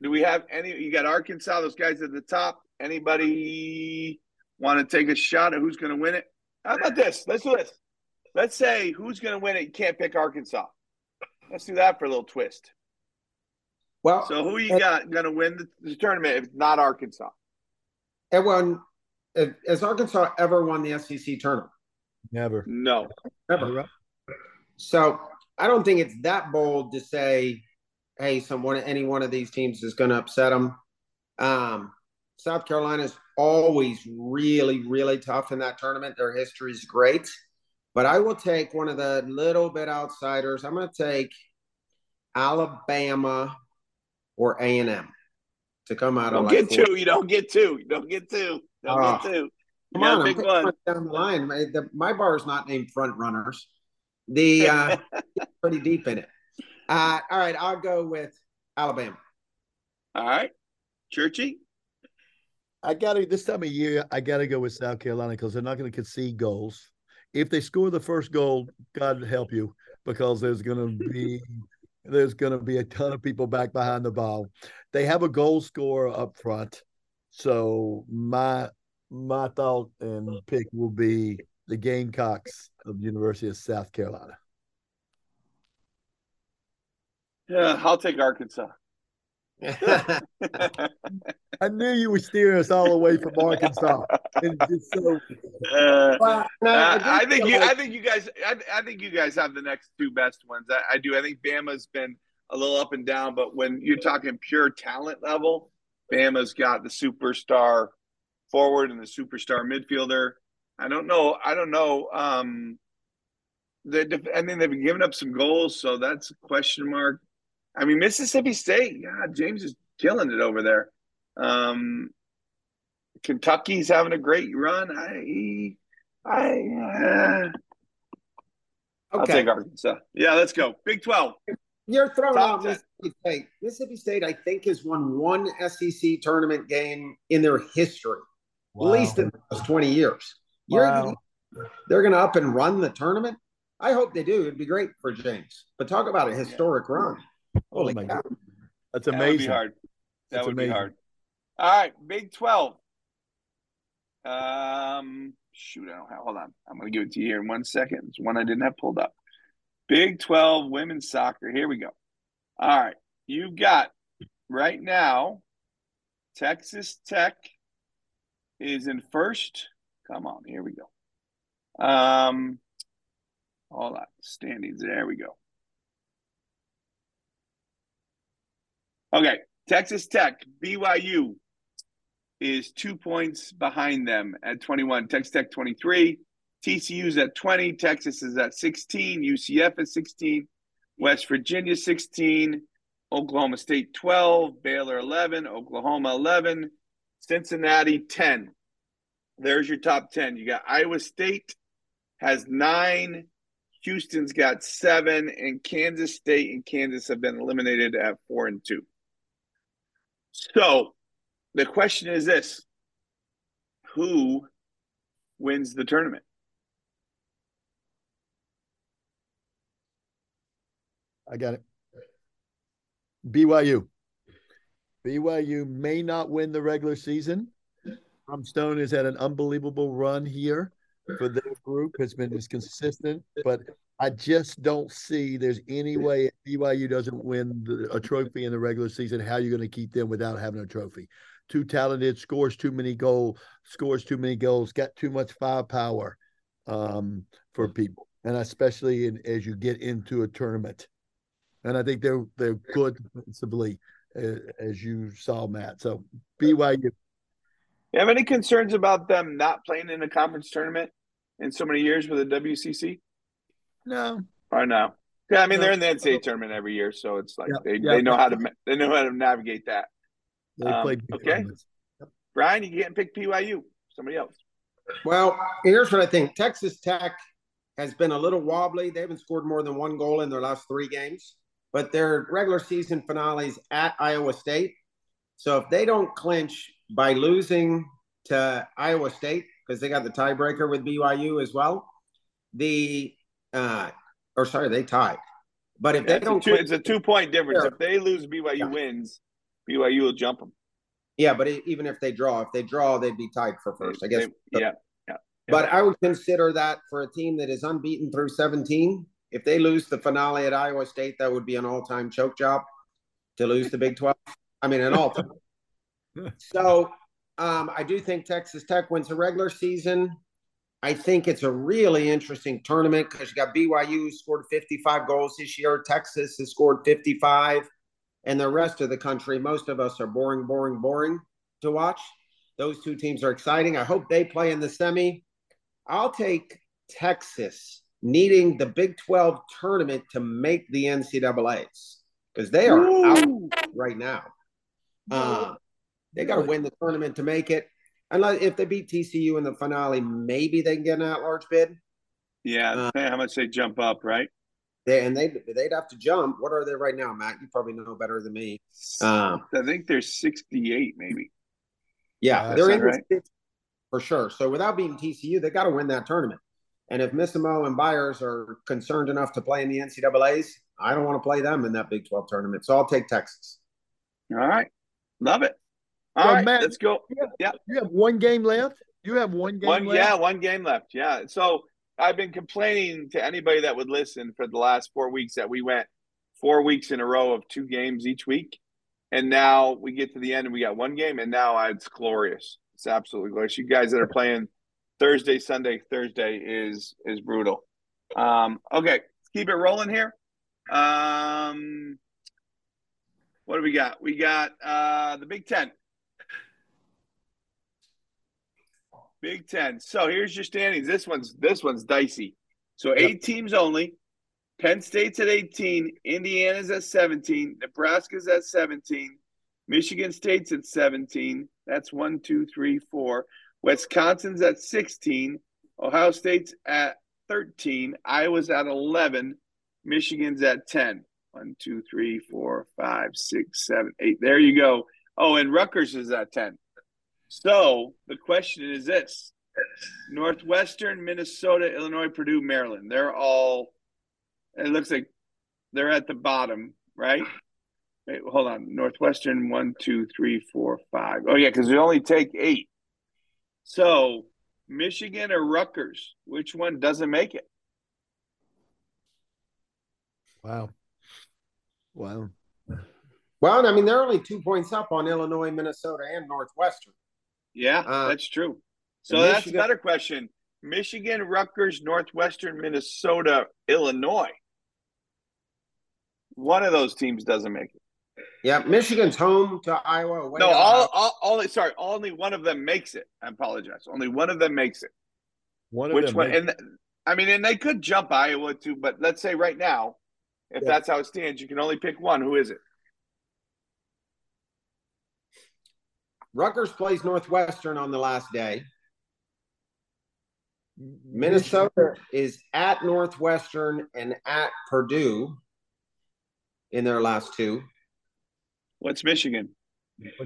do we have any – you got Arkansas, those guys at the top. Anybody want to take a shot at who's going to win it? How about this? Let's do this. Let's say who's going to win it, you can't pick Arkansas. Let's do that for a little twist. Well, so who you got going to win the, the tournament if it's not Arkansas? everyone, has Arkansas ever won the S E C tournament? Never. No. Never. So I don't think it's that bold to say, hey, someone, any one of these teams is going to upset them. Um, South Carolina's always really, really tough in that tournament. Their history is great. But I will take one of the little bit outsiders. I'm going to take Alabama or A and M to come out. Don't on get like two. You don't get two. You don't get two. Don't oh, get two. Come on, I'm one. Down the line. My, the, my bar is not named front runners. The uh, pretty deep in it. Uh, all right, I'll go with Alabama. All right, Churchy. I got to this time of year. I got to go with South Carolina because they're not going to concede goals. If they score the first goal, God help you, because there's going to be there's going to be a ton of people back behind the ball. They have a goal scorer up front, so my my thought and pick will be the Gamecocks of the University of South Carolina. Yeah, I'll take Arkansas. I knew you were steering us all away from Arkansas. And just so, uh, well, no, uh, I, I think you. Like, I think you guys. I, I think you guys have the next two best ones. I, I do. I think Bama's been a little up and down, but when you're talking pure talent level, Bama's got the superstar forward and the superstar midfielder. I don't know. I don't know. Um, they, I mean, they've been giving up some goals, so that's a question mark. I mean, Mississippi State, yeah, James is killing it over there. Um, Kentucky's having a great run. I, I, uh, okay. I'll take Arkansas. Yeah, let's go. Big twelve. You're throwing Top out ten. Mississippi State. Mississippi State, I think, has won one S E C tournament game in their history, wow. at least in the last twenty years. Wow. You're, they're going to up and run the tournament? I hope they do. It'd be great for James. But talk about a historic yeah. run. Holy oh my God. God. That's amazing. That would be hard. That That's would amazing. be hard. All right, Big twelve. Um, shoot, I don't have – hold on. I'm going to give it to you here in one second. It's one I didn't have pulled up. Big twelve women's soccer. Here we go. All right, you've got right now Texas Tech is in first. Come on, here we go. Um, hold on. Standings, there we go. Okay, Texas Tech, B Y U is two points behind them at twenty-one. Texas Tech twenty-three, T C U's at twenty, Texas is at sixteen, U C F is sixteen, West Virginia sixteen, Oklahoma State twelve, Baylor eleven, Oklahoma eleven, Cincinnati ten. There's your top ten. You got Iowa State has nine. Houston's got seven, and Kansas State and Kansas have been eliminated at four and two. So the question is this: who wins the tournament? I got it. B Y U. B Y U may not win the regular season. Tom Stone has had an unbelievable run here for their group. Has been as consistent, but I just don't see there's any way if B Y U doesn't win the, a trophy in the regular season, how you're going to keep them without having a trophy. Too talented, scores too many goals, scores too many goals, got too much firepower um, for people, and especially in, as you get into a tournament. And I think they're they're good defensively, as, as you saw, Matt. So B Y U. You have any concerns about them not playing in a conference tournament in so many years with the W C C? No. Or no? Yeah, I mean, no. They're in the N C A A tournament every year, so it's like yeah. they, yeah. they know how to they know how to navigate that. They um, played okay. Yep. Brian, you can't pick B Y U. Somebody else. Well, here's what I think. Texas Tech has been a little wobbly. They haven't scored more than one goal in their last three games, but their regular season finales at Iowa State. So if they don't clinch by losing to Iowa State, because they got the tiebreaker with B Y U as well, the uh, or sorry, they tied. But if yeah, they it's don't, a two, it's a two-point difference. If they lose, B Y U yeah. wins. B Y U will jump them. Yeah, but even if they draw, if they draw, they'd be tied for first, I guess. They, yeah, yeah. But yeah. I would consider that for a team that is unbeaten through seventeen. If they lose the finale at Iowa State, that would be an all-time choke job to lose the Big twelve. I mean, an all-time. So Um, I do think Texas Tech wins the regular season. I think it's a really interesting tournament because you got B Y U who scored fifty-five goals this year. Texas has scored fifty-five. And the rest of the country, most of us are boring, boring, boring to watch. Those two teams are exciting. I hope they play in the semi. I'll take Texas needing the Big twelve tournament to make the N C double A's because they are Ooh. out right now. Uh, they got to win the tournament to make it. Unless if they beat T C U in the finale, maybe they can get an at-large bid. Yeah, uh, how much they jump up, right? They, and they'd, they'd have to jump. What are they right now, Matt? You probably know better than me. Uh, I think they're sixty-eight, maybe. Yeah, uh, they're in right? the sixties for sure. So without beating T C U, they got to win that tournament. And if Missimo and Byers are concerned enough to play in the N C double A's, I don't want to play them in that Big twelve tournament. So I'll take Texas. All right. Love it. All so, right, Matt, let's go. You have, yeah. you have one game left? You have one game one, left? Yeah, one game left. Yeah. So I've been complaining to anybody that would listen for the last four weeks that we went four weeks in a row of two games each week. And now we get to the end and we got one game, and now it's glorious. It's absolutely glorious. You guys that are playing Thursday, Sunday, Thursday is is brutal. Um, okay, let's keep it rolling here. Um, what do we got? We got uh, the Big Ten. Big Ten. So here's your standings. This one's this one's dicey. So eight teams only. Penn State's at eighteen. Indiana's at seventeen. Nebraska's at seventeen. Michigan State's at seventeen. That's one, two, three, four. Wisconsin's at sixteen. Ohio State's at thirteen. Iowa's at eleven. Michigan's at ten. One, two, three, four, five, six, seven, eight. There you go. Oh, and Rutgers is at ten. So the question is this: Northwestern, Minnesota, Illinois, Purdue, Maryland. They're all – it looks like they're at the bottom, right? Wait, hold on. Northwestern, one, two, three, four, five. Oh, yeah, because they only take eight. So Michigan or Rutgers, which one doesn't make it? Wow. Wow. Well, I mean, they're only two points up on Illinois, Minnesota, and Northwestern. Yeah, uh, that's true. So Michigan, that's a better question. Michigan, Rutgers, Northwestern, Minnesota, Illinois. One of those teams doesn't make it. Yeah, Michigan's home to Iowa. No, all, all, all, sorry, only one of them makes it. I apologize. Only one of them makes it. One of Which them one? And th- I mean, and they could jump Iowa too, but let's say right now, if yeah. that's how it stands, you can only pick one. Who is it? Rutgers plays Northwestern on the last day. Minnesota is at Northwestern and at Purdue in their last two. What's Michigan?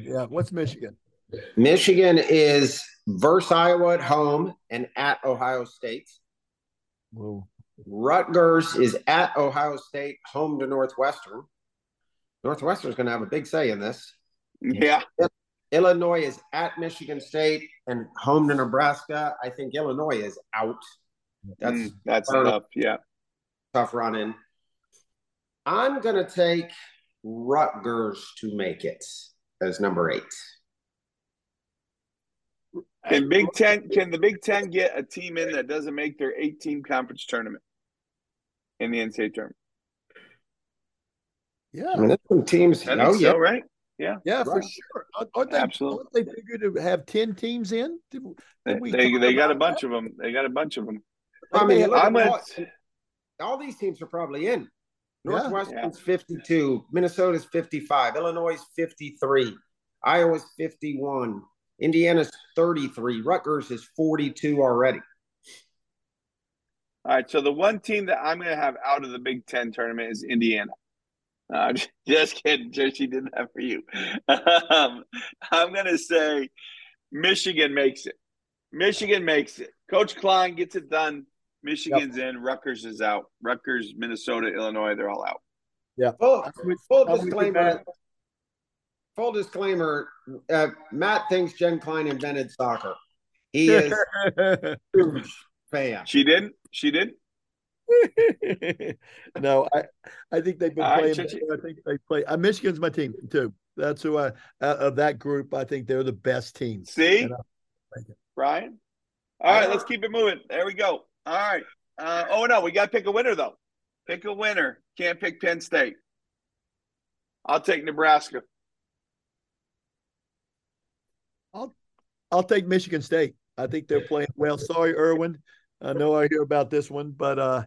Yeah, what's Michigan? Michigan is versus Iowa at home and at Ohio State. Whoa. Rutgers is at Ohio State, home to Northwestern. Northwestern's going to have a big say in this. Yeah. Illinois is at Michigan State and home to Nebraska. I think Illinois is out. That's mm, that's tough, yeah. Tough run in. I'm going to take Rutgers to make it as number eight. Can Big Ten, can the Big Ten get a team in that doesn't make their eighteen conference tournament in the N C double A tournament? Yeah. I mean, that's some teams. I know, think so, yeah. right? Yeah, yeah, right. for sure. Aren't they, Absolutely. Aren't they figured to have ten teams in? Did, did we they they got a bunch that? of them. They got a bunch of them. I mean, look, I'm all, at... all these teams are probably in. Northwestern's yeah. fifty-two. Minnesota's fifty-five. Illinois' fifty-three. Iowa's fifty-one. Indiana's thirty-three. Rutgers is forty-two already. All right, so the one team that I'm going to have out of the Big Ten tournament is Indiana. Uh, just kidding. She did that for you. Um, I'm going to say Michigan makes it. Michigan makes it. Coach Klein gets it done. Michigan's yep. in. Rutgers is out. Rutgers, Minnesota, Illinois, they're all out. Yeah. Full, full disclaimer, full disclaimer uh, Matt thinks Jen Klein invented soccer. He is a huge fan. She didn't? She didn't? No, I, I think they've been All playing. Right, I think they play. Uh, Michigan's my team too. That's who I uh, of that group. I think they're the best team. See, Brian. All right, let's keep it moving. There we go. All right. Uh, oh no, we got to pick a winner though. Pick a winner. Can't pick Penn State. I'll take Nebraska. I'll I'll take Michigan State. I think they're playing well. Sorry, Irwin. I know I hear about this one, but uh,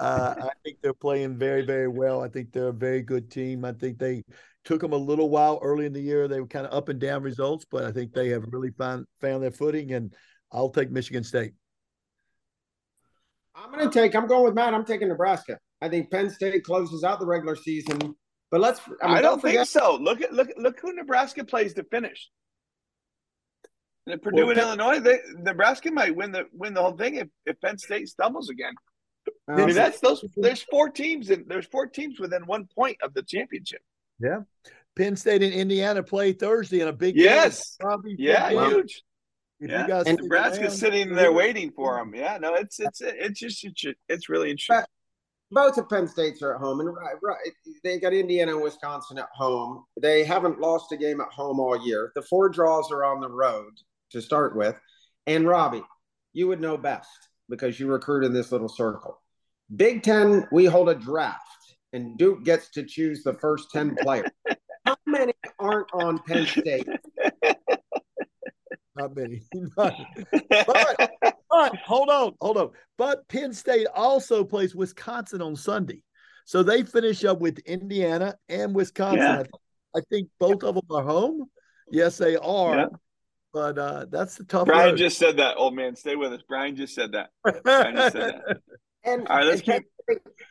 uh, I think they're playing very, very well. I think they're a very good team. I think they took them a little while early in the year. They were kind of up and down results, but I think they have really found found their footing, and I'll take Michigan State. I'm going to take – I'm going with Matt. I'm taking Nebraska. I think Penn State closes out the regular season, but let's – I don't think so. Look at look look who Nebraska plays to finish. Purdue well, and Penn, Illinois, they, Nebraska might win the win the whole thing if, if Penn State stumbles again. I mean, that's those. There's four teams and there's four teams within one point of the championship. Yeah, Penn State and Indiana play Thursday in a big yes, game. yeah, wow. huge. If yeah. You guys and Nebraska's sitting there waiting for them. Yeah, no, it's it's it's just it's, it's really interesting. Both of Penn State's are at home, and right, right, they got Indiana and Wisconsin at home. They haven't lost a game at home all year. The four draws are on the road to start with. And Robbie, you would know best because you recruit in this little circle. Big Ten, we hold a draft, and Duke gets to choose the first ten players. How many aren't on Penn State? Not many. Not. But, but hold on, hold on. But Penn State also plays Wisconsin on Sunday. So they finish up with Indiana and Wisconsin. Yeah. I, th- I think both of them are home. Yes, they are. Yeah. But uh, that's the tough. Brian road. just said that. Old man, stay with us. Brian just said that. Brian just said that. And all right, let's keep.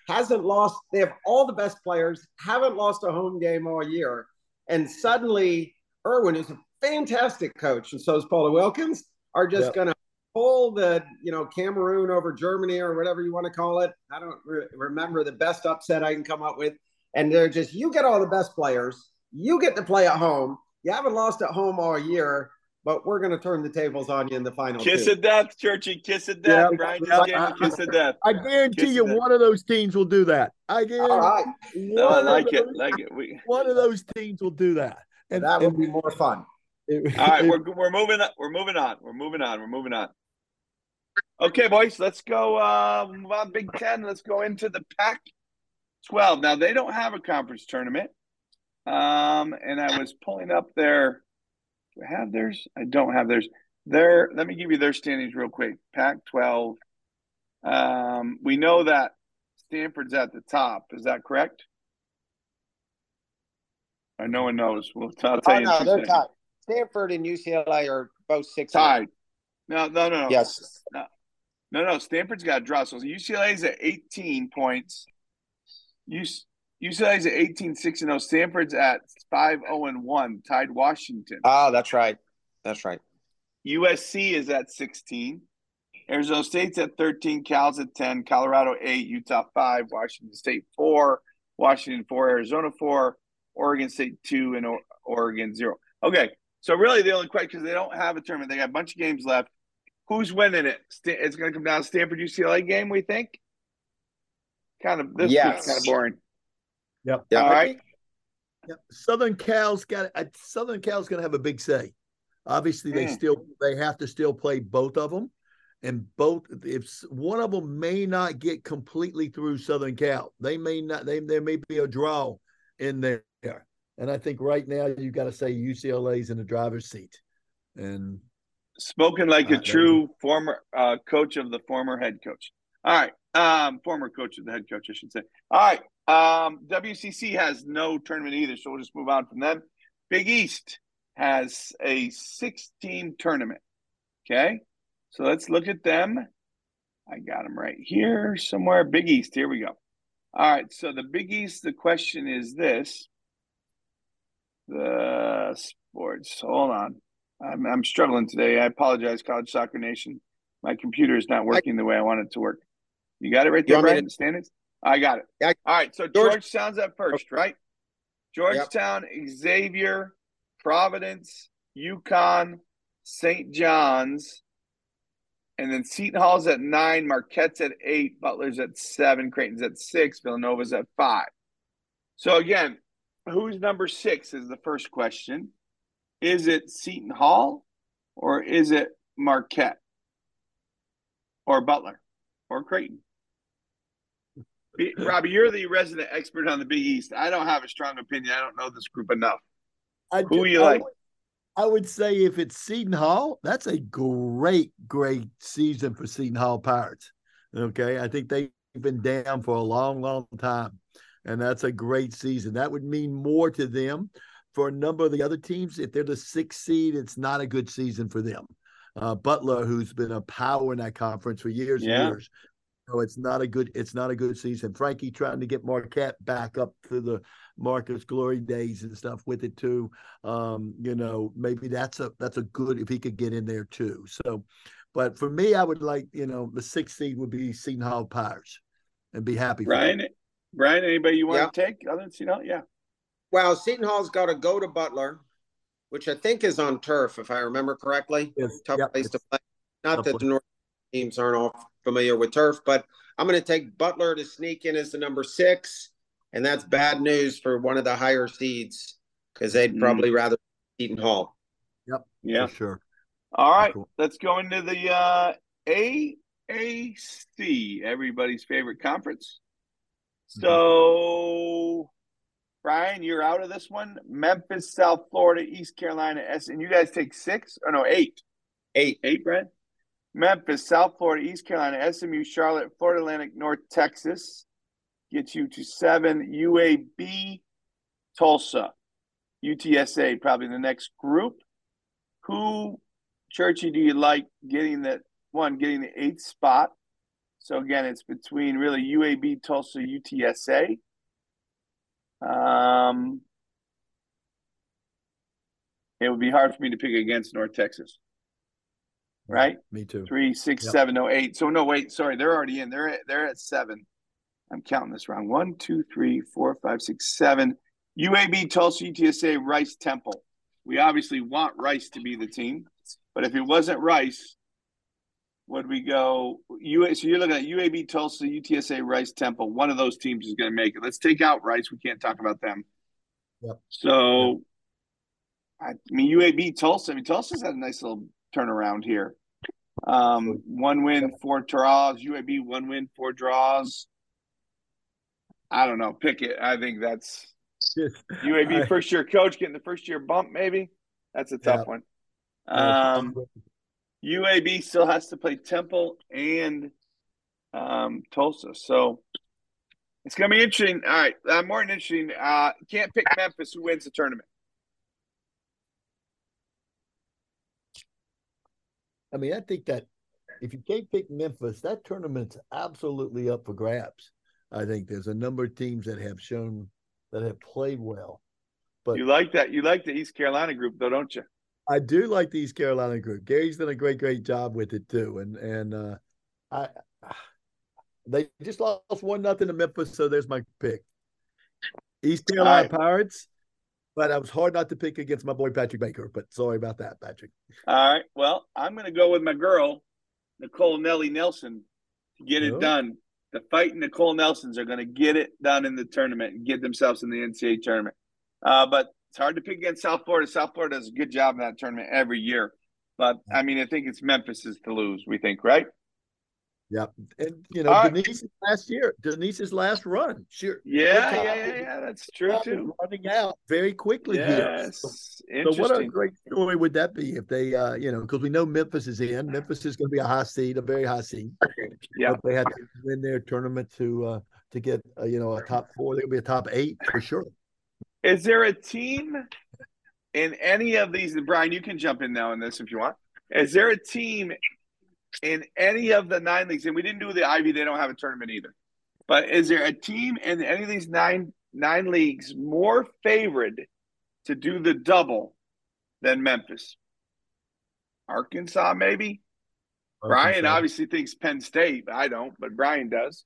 Hasn't lost. They have all the best players. Haven't lost a home game all year. And suddenly, Irwin, who's a fantastic coach, and so is Paula Wilkins, are just yep. going to pull the you know Cameroon over Germany or whatever you want to call it. I don't re- remember the best upset I can come up with. And they're just you get all the best players. You get to play at home. You haven't lost at home all year. But we're going to turn the tables on you in the final. Kiss two. of death, Churchy. Kiss of death, yeah, Brian. I, I, kiss of death. I guarantee kiss you one of those teams will do that. I guarantee All right. No, I like it. Those, like it. We, one of those teams will do that. And that would be more fun. It, All right. It, we're, we're moving on. We're moving on. We're moving on. We're moving on. Okay, boys. Let's go uh, Big Ten. Let's go into the Pac twelve. Now, they don't have a conference tournament. Um, and I was pulling up their – I have theirs? I don't have theirs. Their, let me give you their standings real quick. Pac twelve. Um, we know that Stanford's at the top. Is that correct? Or no one knows. We'll I'll tell oh, you. No, they're tied. Stanford and U C L A are both six. Tied. No, no, no, no. Yes. No, no, no. Stanford's got a draw. So U C L A's at eighteen points. U C L A. U C L A's at eighteen six and oh. Stanford's at five oh and one, tied Washington. Oh, that's right. That's right. U S C is at sixteen. Arizona State's at thirteen. Cal's at ten. Colorado eight. Utah five. Washington State four. Washington four. Arizona four. Oregon State two. And o- Oregon zero. Okay. So really the only question is they don't have a tournament. They got a bunch of games left. Who's winning it? St- it's going to come down to Stanford-U C L A game, we think? Kind of – this yes. is kind of boring. Yep. All right. Yep. Southern Cal's got uh, Southern Cal's going to have a big say. Obviously, they mm. still they have to still play both of them, and both if one of them may not get completely through Southern Cal, they may not. They there may be a draw in there, and I think right now you got to say U C L A's in the driver's seat. And spoken like a true former uh, coach of the former head coach. All right, um, former coach of the head coach, I should say. All right. Um, W C C has no tournament either, so we'll just move on from them. Big East has a six-team tournament. Okay, so let's look at them. I got them right here somewhere. Big East, here we go. All right, so the Big East, the question is this. The sports, hold on. I'm, I'm struggling today. I apologize, College Soccer Nation. My computer is not working the way I want it to work. You got it right there, Brian? Standards? I got it. All right, so Georgetown's at first, right? Georgetown, yep. Xavier, Providence, UConn, Saint John's, And then Seton Hall's at nine, Marquette's at eight, Butler's at seven, Creighton's at six, Villanova's at five. So again, who's number six is the first question. Is it Seton Hall or is it Marquette or Butler or Creighton? Robbie, you're the resident expert on the Big East. I don't have a strong opinion. I don't know this group enough. I Who do, you I like? Would, I would say if it's Seton Hall, that's a great, great season for Seton Hall Pirates. Okay, I think they've been down for a long, long time, and that's a great season. That would mean more to them. For a number of the other teams, if they're the sixth seed, it's not a good season for them. Uh, Butler, who's been a power in that conference for years yeah. and years. No, it's not a good. It's not a good season. Frankie trying to get Marquette back up to the Marcus glory days and stuff with it too. Um, you know, maybe that's a that's a good if he could get in there too. So, but for me, I would like you know the sixth seed would be Seton Hall Pirates, and be happy. Brian, for Brian, anybody you want yeah. to take other than Seton Hall? Yeah. Well, Seton Hall's got to go to Butler, which I think is on turf, if I remember correctly. Yes. Tough yep. place to play. Not that the North teams aren't all familiar with turf, but I'm going to take Butler to sneak in as the number six, and that's bad news for one of the higher seeds because they'd probably mm. rather Seton Hall. Yep. Yeah. For sure. All right. Cool. Let's go into the uh, A A C, everybody's favorite conference. So, Brian, you're out of this one. Memphis, South Florida, East Carolina, S. And you guys take six? Oh, no, eight. Eight. Eight, Brad? Memphis, South Florida, East Carolina, S M U, Charlotte, Florida Atlantic, North Texas. Gets you to seven. U A B, Tulsa, U T S A, probably the next group. Who, Churchy, do you like getting that one, getting the eighth spot? So, again, it's between really U A B, Tulsa, U T S A. Um, it would be hard for me to pick against North Texas. Right? Me too. Three, six, yep. seven, oh, eight. So, no, wait, sorry. They're already in. They're at, they're at seven. I'm counting this wrong. One, two, three, four, five, six, seven. U A B, Tulsa, U T S A, Rice, Temple. We obviously want Rice to be the team. But if it wasn't Rice, would we go U A B? So you're looking at U A B, Tulsa, U T S A, Rice, Temple. One of those teams is going to make it. Let's take out Rice. We can't talk about them. Yep. So, I mean, U A B, Tulsa. I mean, Tulsa's had a nice little – turnaround here. Um, one win, four draws. U A B, one win, four draws. I don't know. Pick it. I think that's U A B first year coach getting the first year bump. Maybe that's a tough yeah. one. Um, U A B still has to play Temple and um, Tulsa, so it's gonna be interesting. All right, uh, more than interesting. Uh, can't pick Memphis who wins the tournament. I mean, I think that if you can't pick Memphis, that tournament's absolutely up for grabs. I think there's a number of teams that have shown that have played well. But you like that. You like the East Carolina group, though, don't you? I do like the East Carolina group. Gary's done a great, great job with it too. And and uh, I they just lost one nothing to Memphis, so there's my pick. East Carolina right. Pirates. But I was hard not to pick against my boy Patrick Baker, but sorry about that, Patrick. All right. Well, I'm going to go with my girl, Nicole Nellie Nelson, to get it oh. done. The fighting Nicole Nelsons are going to get it done in the tournament and get themselves in the N C double A tournament. Uh, but it's hard to pick against South Florida. South Florida does a good job in that tournament every year. But, I mean, I think it's Memphis's to lose, we think, right? Yeah, and you know right. Denise's last year, Denise's last run. Sure. Yeah, yeah, yeah, yeah, that's true too. Running out very quickly. Yes. Here. So, so what a great story would that be if they, uh, you know, because we know Memphis is in. Memphis is going to be a high seed, a very high seed. Yeah. If they had to win their tournament to uh, to get uh, you know a top four, they'll be a top eight for sure. Is there a team in any of these? Brian, you can jump in now on this if you want. Is there a team in any of the nine leagues, and we didn't do the Ivy, they don't have a tournament either. But is there a team in any of these nine nine leagues more favored to do the double than Memphis? Arkansas, maybe? Arkansas. Brian obviously thinks Penn State. I don't, but Brian does.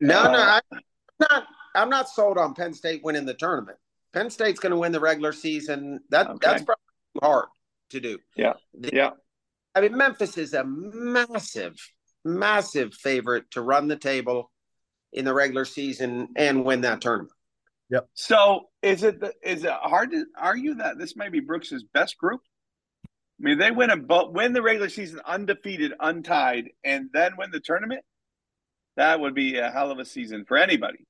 No, uh, no, I, I'm not I'm not sold on Penn State winning the tournament. Penn State's going to win the regular season. That okay. That's probably hard to do. Yeah, the, yeah. I mean, Memphis is a massive, massive favorite to run the table in the regular season and win that tournament. Yep. So is it the, is it hard to argue that this may be Brooks's best group? I mean, they win a win the regular season undefeated, untied, and then win the tournament. That would be a hell of a season for anybody.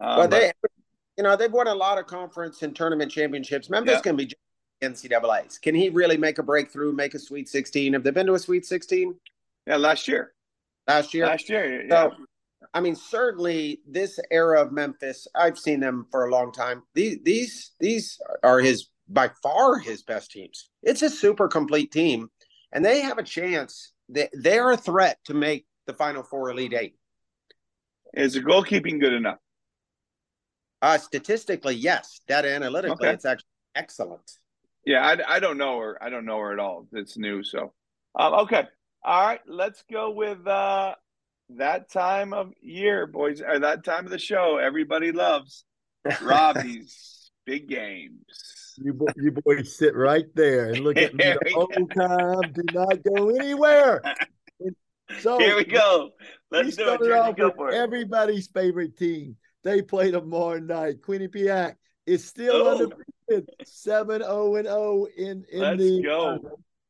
Um, well, they, but, you know, they've won a lot of conference and tournament championships. Memphis yeah. can be just N C double A's. Can he really make a breakthrough? Make a Sweet sixteen? Have they been to a Sweet sixteen? Yeah, last year. Last year. Last year. Yeah. So, I mean, certainly this era of Memphis, I've seen them for a long time. These, these, these are his by far his best teams. It's a super complete team, and they have a chance. They they are a threat to make the Final Four, Elite Eight. Is the goalkeeping good enough? Uh, statistically, yes. Data analytically, okay. It's actually excellent. Yeah, I, I don't know her. I don't know her at all. It's new, so um, okay. All right, let's go with uh, that time of year, boys, or that time of the show. Everybody loves Robbie's big games. You, bo- you boys sit right there and look at me the whole time. Do not go anywhere. So here we go. Let's do it. Here we go for it. Everybody's favorite team. They play tomorrow night. Quinnipiac is still oh. undefeated, seven zero and zero in in Let's the go. Uh,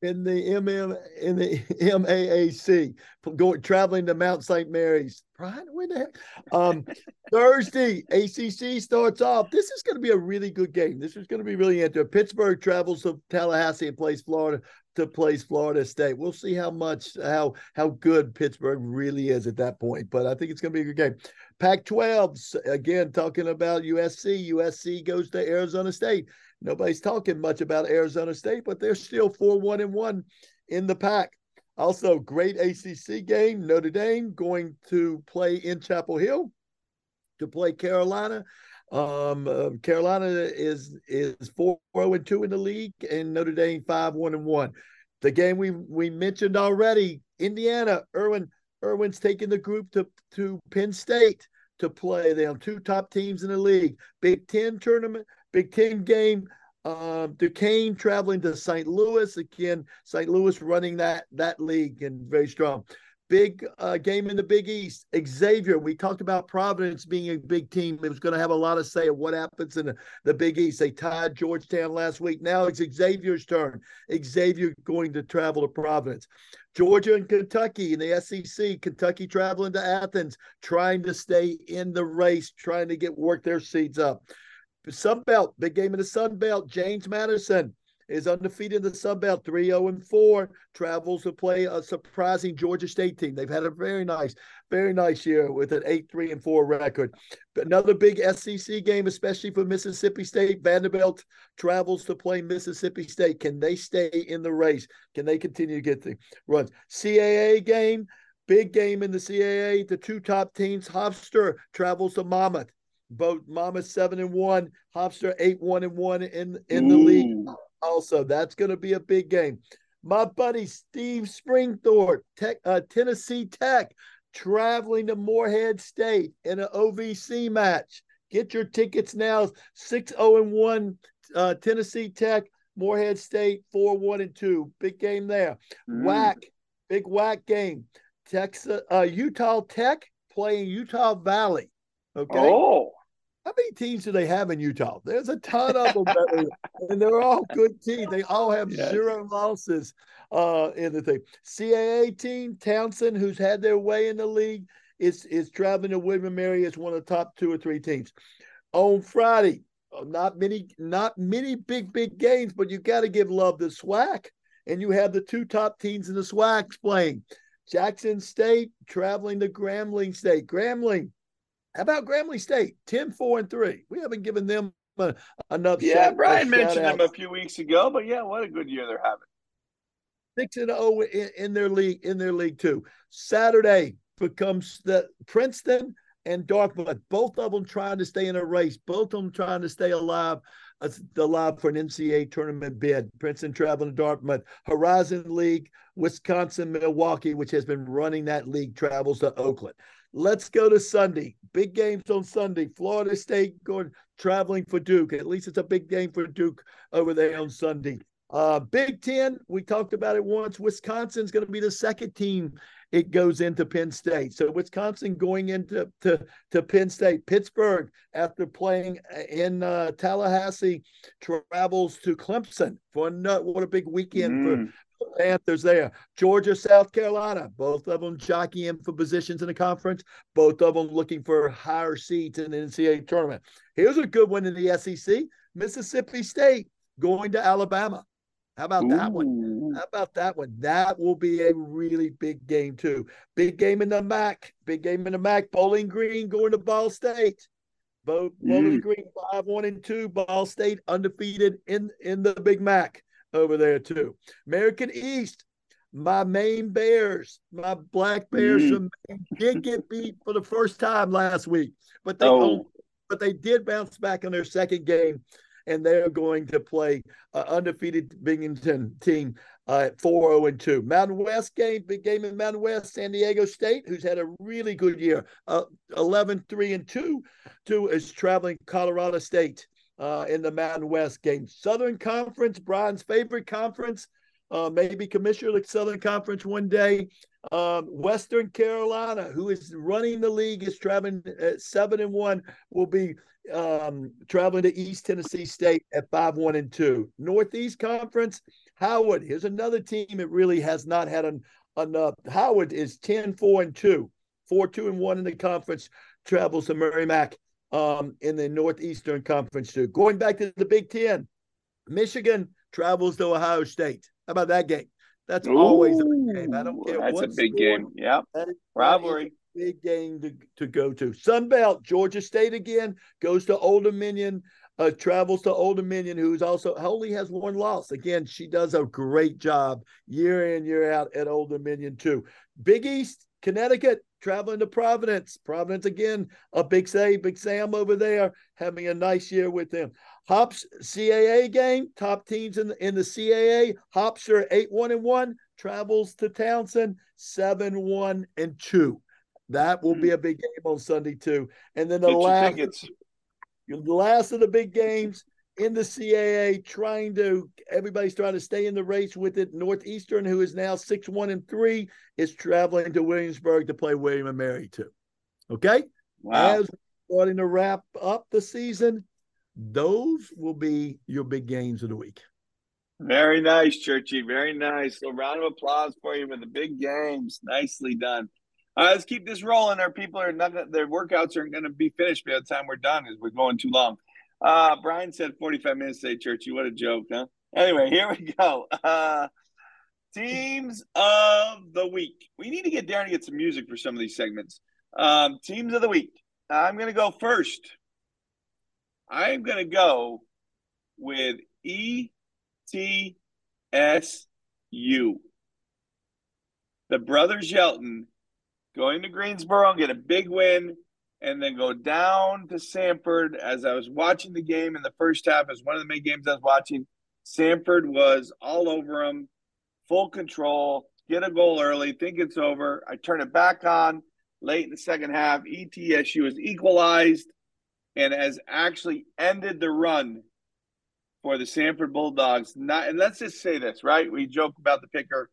in the MM in the M A A C. Going traveling to Mount Saint Mary's. Brian, when the heck? Um, Thursday, A C C starts off. This is going to be a really good game. This is going to be really interesting. Pittsburgh travels to Tallahassee and plays Florida. to place Florida State. We'll see how much, how how good Pittsburgh really is at that point, but I think it's going to be a good game. Pac twelve, again, talking about U S C. U S C goes to Arizona State. Nobody's talking much about Arizona State, but they're still four one and one in the pack. Also, great A C C game, Notre Dame going to play in Chapel Hill to play Carolina. Um, uh, Carolina is is four zero and two in the league, and Notre Dame five one and one. The game we we mentioned already, Indiana. Irwin Irwin's taking the group to to Penn State to play them. Two top teams in the league. Big Ten tournament, Big Ten game. Um, Duquesne traveling to Saint Louis again. Saint Louis running that that league and very strong. Big uh, game in the Big East. Xavier, we talked about Providence being a big team. It was going to have a lot of say of what happens in the, the Big East. They tied Georgetown last week. Now it's Xavier's turn. Xavier going to travel to Providence. Georgia and Kentucky in the S E C. Kentucky traveling to Athens, trying to stay in the race, trying to get work their seeds up. Sun Belt, big game in the Sun Belt. James Madison is undefeated in the Sun Belt, three oh and four, travels to play a surprising Georgia State team. They've had a very nice, very nice year with an eight three and four record. But another big S E C game, especially for Mississippi State. Vanderbilt travels to play Mississippi State. Can they stay in the race? Can they continue to get the runs? C A A game, big game in the C A A. The two top teams, Hofstra travels to Monmouth. Both Monmouth seven and one, Hofstra eight one and one in, in the Ooh. league. Also, that's going to be a big game. My buddy Steve Springthorpe, Tech, uh, Tennessee Tech, traveling to Morehead State in an O V C match. Get your tickets now. six oh and one uh, Tennessee Tech, Morehead State four one and two. Big game there. Mm. W A C, big W A C game. Texas, uh, Utah Tech playing Utah Valley. Okay. Oh. How many teams do they have in Utah? There's a ton of them, and they're all good teams. They all have yes. zero losses uh, in the thing. C A A team, Townsend, who's had their way in the league, is, is traveling to William and Mary as one of the top two or three teams. On Friday, not many, not many big, big games, but you got to give love to SWAC, and you have the two top teams in the SWAC playing. Jackson State traveling to Grambling State. Grambling. How about Grambling State? ten four and three. We haven't given them uh, enough. Yeah, shout, Brian mentioned them a few weeks ago, but yeah, what a good year they're having. six and oh in, in their league, in their league too. Saturday becomes the Princeton and Dartmouth. Both of them trying to stay in a race. Both of them trying to stay alive, uh, alive for an N C double A tournament bid. Princeton traveling to Dartmouth. Horizon League, Wisconsin, Milwaukee, which has been running that league, travels to Oakland. Let's go to Sunday. Big games on Sunday. Florida State going traveling for Duke. At least it's a big game for Duke over there on Sunday. Uh, Big Ten, we talked about it once. Wisconsin's going to be the second team it goes into Penn State. So Wisconsin going into to, to Penn State. Pittsburgh, after playing in uh, Tallahassee, travels to Clemson for another, what a big weekend mm. for Panthers there. Georgia, South Carolina, both of them jockeying for positions in the conference, both of them looking for higher seeds in the N C double A tournament. Here's a good one in the S E C. Mississippi State going to Alabama. How about Ooh. that one? How about that one? That will be a really big game, too. Big game in the M A C. Big game in the M A C. Bowling Green going to Ball State. Bo- mm. Bowling Green five one and two. Ball State undefeated in, in the Big M A C. Over there too. American East, my Maine Bears, my Black Bears mm. from Maine did get beat for the first time last week, but they oh. but they did bounce back in their second game, and they are going to play uh, undefeated Binghamton team uh, at four oh and two. Mountain West game, big game in Mountain West. San Diego State, who's had a really good year, uh, eleven three and two, two is traveling Colorado State. Uh, in the Mountain West game. Southern Conference, Brian's favorite conference, uh, maybe commissioner of the Southern Conference one day. Um, Western Carolina, who is running the league, is traveling at seven and one, will be um, traveling to East Tennessee State at five one and two. Northeast Conference, Howard. Here's another team that really has not had an, enough. Howard is ten four and two, four two and one in the conference. Travels to Merrimack. Um, in the Northeastern Conference too. Going back to the Big Ten, Michigan travels to Ohio State. How about that game? That's Ooh, always a big game. I don't care. That's what a big score. game. Yeah, rivalry. Big game to, to go to. Sun Belt, Georgia State again goes to Old Dominion. Uh, travels to Old Dominion, who's also only has one loss. Again, she does a great job year in year out at Old Dominion too. Big East, Connecticut. Traveling to Providence. Providence, again, a big say, Big Sam over there, having a nice year with them. Hops, C A A game, top teams in the, in the C A A. Hops are eight one and one, travels to Townsend, seven one and two. That will be a big game on Sunday, too. And then the last, the last of the big games in the C A A, trying to, everybody's trying to stay in the race with it. Northeastern, who is now six one and three, is traveling to Williamsburg to play William and Mary too. Okay? Wow. As we're starting to wrap up the season, those will be your big games of the week. Very nice, Churchy. Very nice. So round of applause for you for the big games. Nicely done. All right, let's keep this rolling. Our people are not, their workouts aren't going to be finished by the time we're done because we're going too long. Uh, Brian said forty-five minutes today, Churchy. What a joke, huh? Anyway, here we go. Uh, teams of the week. We need to get Darren to get some music for some of these segments. Um, teams of the week. I'm going to go first. I'm going to go with E T S U. The brothers Yelton going to Greensboro and get a big win. And then go down to Sanford. As I was watching the game in the first half, as one of the main games I was watching, Sanford was all over them, full control, get a goal early, think it's over. I turn it back on late in the second half. E T S U has equalized and has actually ended the run for the Sanford Bulldogs. Not, and let's just say this, right? We joke about the picker.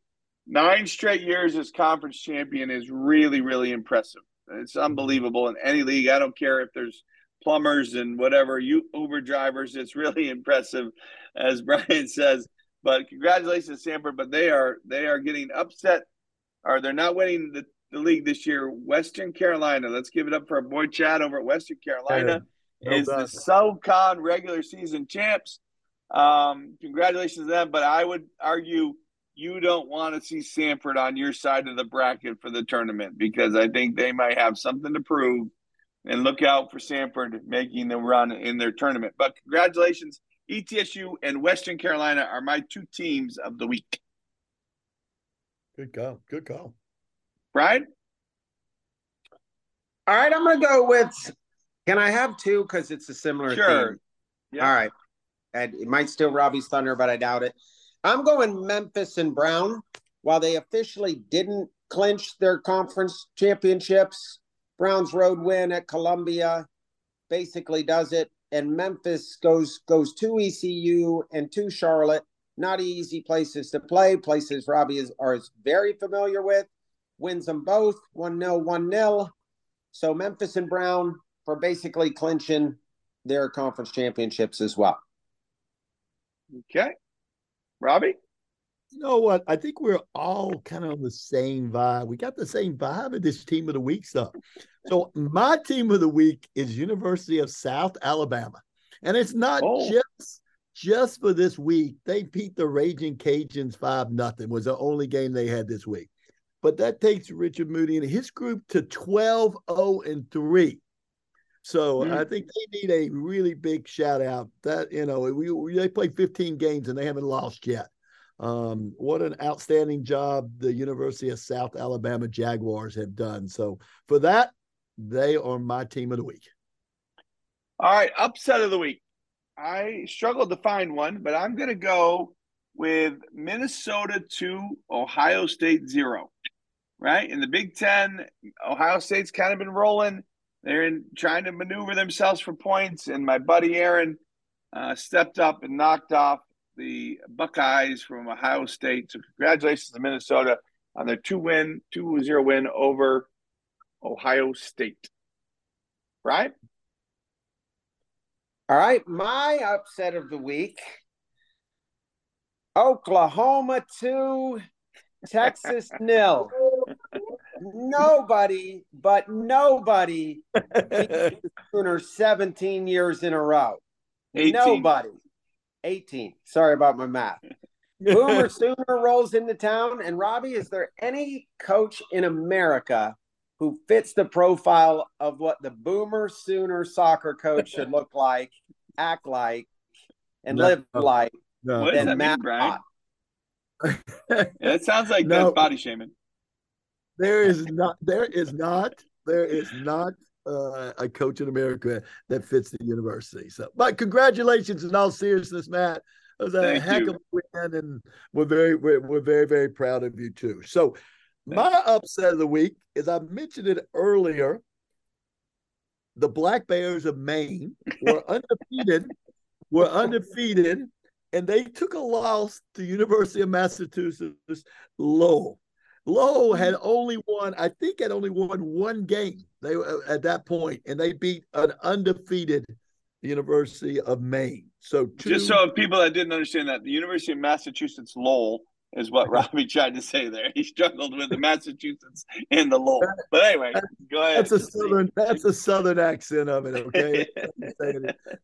Nine straight years as conference champion is really, really impressive. It's unbelievable in any league. I don't care if there's plumbers and whatever, you Uber drivers. It's really impressive, as Brian says. But congratulations, Sanford. But they are they are getting upset, or they're not winning the, the league this year. Western Carolina. Let's give it up for our boy Chad over at Western Carolina. Yeah, no is doubt. The SoCon regular season champs. Um, congratulations to them. But I would argue. You don't want to see Sanford on your side of the bracket for the tournament because I think they might have something to prove. And look out for Sanford making the run in their tournament. But congratulations, E T S U and Western Carolina are my two teams of the week. Good call. Good call. Brian? All right, I'm going to go with – can I have two because it's a similar sure. thing? Yeah. All right. And it might steal Robbie's thunder, but I doubt it. I'm going Memphis and Brown. While they officially didn't clinch their conference championships, Brown's road win at Columbia basically does it. And Memphis goes goes to E C U and to Charlotte not easy places to play, places Robbie is, are, is very familiar with, wins them both, one nil, one nil. So Memphis and Brown for basically clinching their conference championships as well. Okay. Robbie? You know what? I think we're all kind of on the same vibe. We got the same vibe of this team of the week stuff. So my team of the week is University of South Alabama. And it's not oh. just just for this week. They beat the Raging Cajuns five nothing was the only game they had this week. But that takes Richard Moody and his group to twelve oh and three. So mm-hmm. I think they need a really big shout out. That, you know, we, we they played fifteen games and they haven't lost yet. Um, what an outstanding job the University of South Alabama Jaguars have done. So for that, they are my team of the week. All right, upset of the week. I struggled to find one, but I'm going to go with Minnesota two, Ohio State zero, right? In the Big Ten, Ohio State's kind of been rolling. They're in, trying to maneuver themselves for points, and my buddy Aaron uh, stepped up and knocked off the Buckeyes from Ohio State. So congratulations to Minnesota on their two-win, two zero win over Ohio State. Right? All right, my upset of the week, Oklahoma two, Texas nil. Nobody, but nobody beat the Sooners seventeen years in a row. eighteen. Nobody. eighteen. Sorry about my math. Boomer Sooner rolls into town. And Robbie, is there any coach in America who fits the profile of what the Boomer Sooner soccer coach should look like, act like, and no. live like? No. What does that mean, Brian? Yeah, it sounds like no. that's body shaming. There is not. There is not. There is not uh, a coach in America that fits the university. So, but congratulations in all seriousness, Matt. It was a Thank heck you. of a win, and we're very, we're, we're very, very proud of you too. So, Thank my you. upset of the week is I mentioned it earlier. The Black Bears of Maine were undefeated. were undefeated, and they took a loss to University of Massachusetts Lowell. Lowell had only won, I think had only won one game They at that point, and they beat an undefeated University of Maine. So two, just so people that didn't understand that, the University of Massachusetts Lowell is what Robbie tried to say there. He struggled with the Massachusetts and the Lowell. But anyway, go ahead. That's a southern, that's a southern accent of it, okay?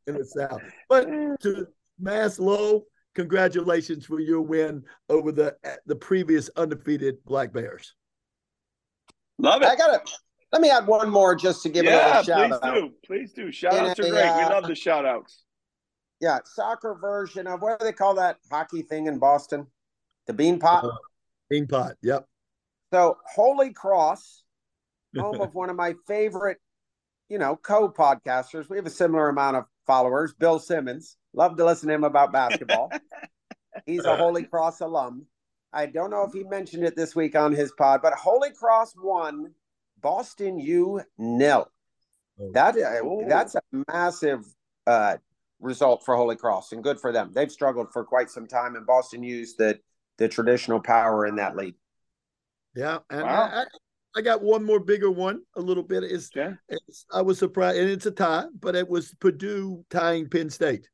In the South. But to Mass Lowell, congratulations for your win over the the previous undefeated Black Bears. Love it. I gotta let me add one more just to give yeah, it a shout out. Yeah, please do. Please do. Shout in outs a, are great. Uh, we love the shout outs. Yeah, soccer version of what do they call that hockey thing in Boston? The bean pot? Uh, bean pot, yep. So Holy Cross, home of one of my favorite, you know, co-podcasters. We have a similar amount of followers, Bill Simmons. Love to listen to him about basketball. He's a Holy Cross alum. I don't know if he mentioned it this week on his pod, but Holy Cross won, Boston U nil. Oh. That, uh, that's a massive uh, result for Holy Cross, and good for them. They've struggled for quite some time, and Boston U's the, the traditional power in that league. Yeah, and wow. I, I, I got one more bigger one a little bit. It's, okay. it's, I was surprised, and it's a tie, but it was Purdue tying Penn State.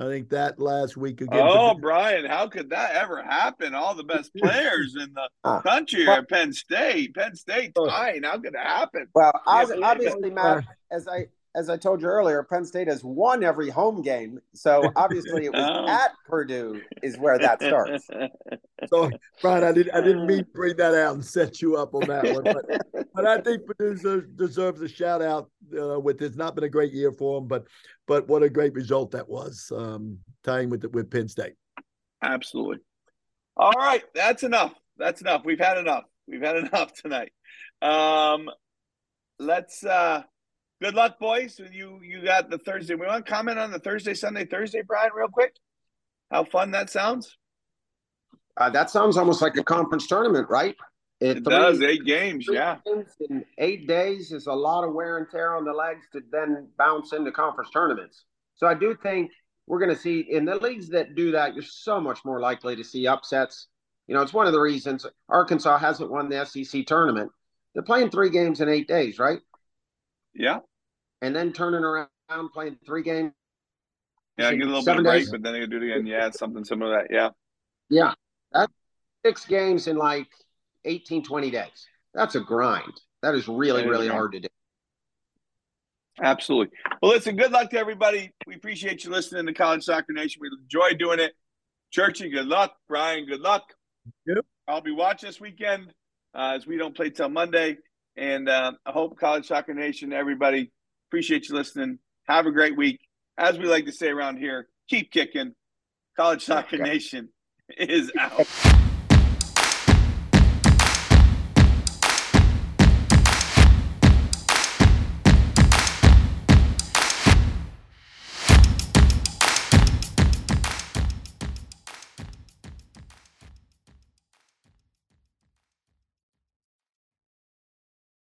I think that last week again. Oh, Brian, how could that ever happen? All the best players in the country are at Penn State. Penn State tying. How could it happen? Well, obviously, Matt, as I as I told you earlier, Penn State has won every home game. So obviously, it was oh. at Purdue is where that starts. So, Brian, I didn't I didn't mean to bring that out and set you up on that one, but, but I think Purdue deserves a shout out. Uh, with it's not been a great year for them, but. But what a great result that was, um, tying with with Penn State. Absolutely. All right, that's enough. That's enough. We've had enough. We've had enough tonight. Um, let's. Uh, good luck, boys. You you got the Thursday. We want to comment on the Thursday, Sunday, Thursday, Brian, real quick. How fun that sounds. Uh, that sounds almost like a conference tournament, right? It, it three, does, eight games, yeah. Games in eight days is a lot of wear and tear on the legs to then bounce into conference tournaments. So I do think we're going to see in the leagues that do that, you're so much more likely to see upsets. You know, it's one of the reasons Arkansas hasn't won the S E C tournament. They're playing three games in eight days, right? Yeah. And then turning around, playing three games. Yeah, get a little bit of break, days. But then they do it again. Yeah, it's something similar to that. Yeah. Yeah. That's six games in like eighteen, twenty days. That's a grind. That is really, really hard to do. Absolutely. Well, listen, good luck to everybody. We appreciate you listening to College Soccer Nation. We enjoy doing it. Churchy, good luck. Brian, good luck. Yep. I'll be watching this weekend uh, as we don't play till Monday. And uh, I hope College Soccer Nation, everybody, appreciate you listening. Have a great week. As we like to say around here, keep kicking. College Soccer Nation is out.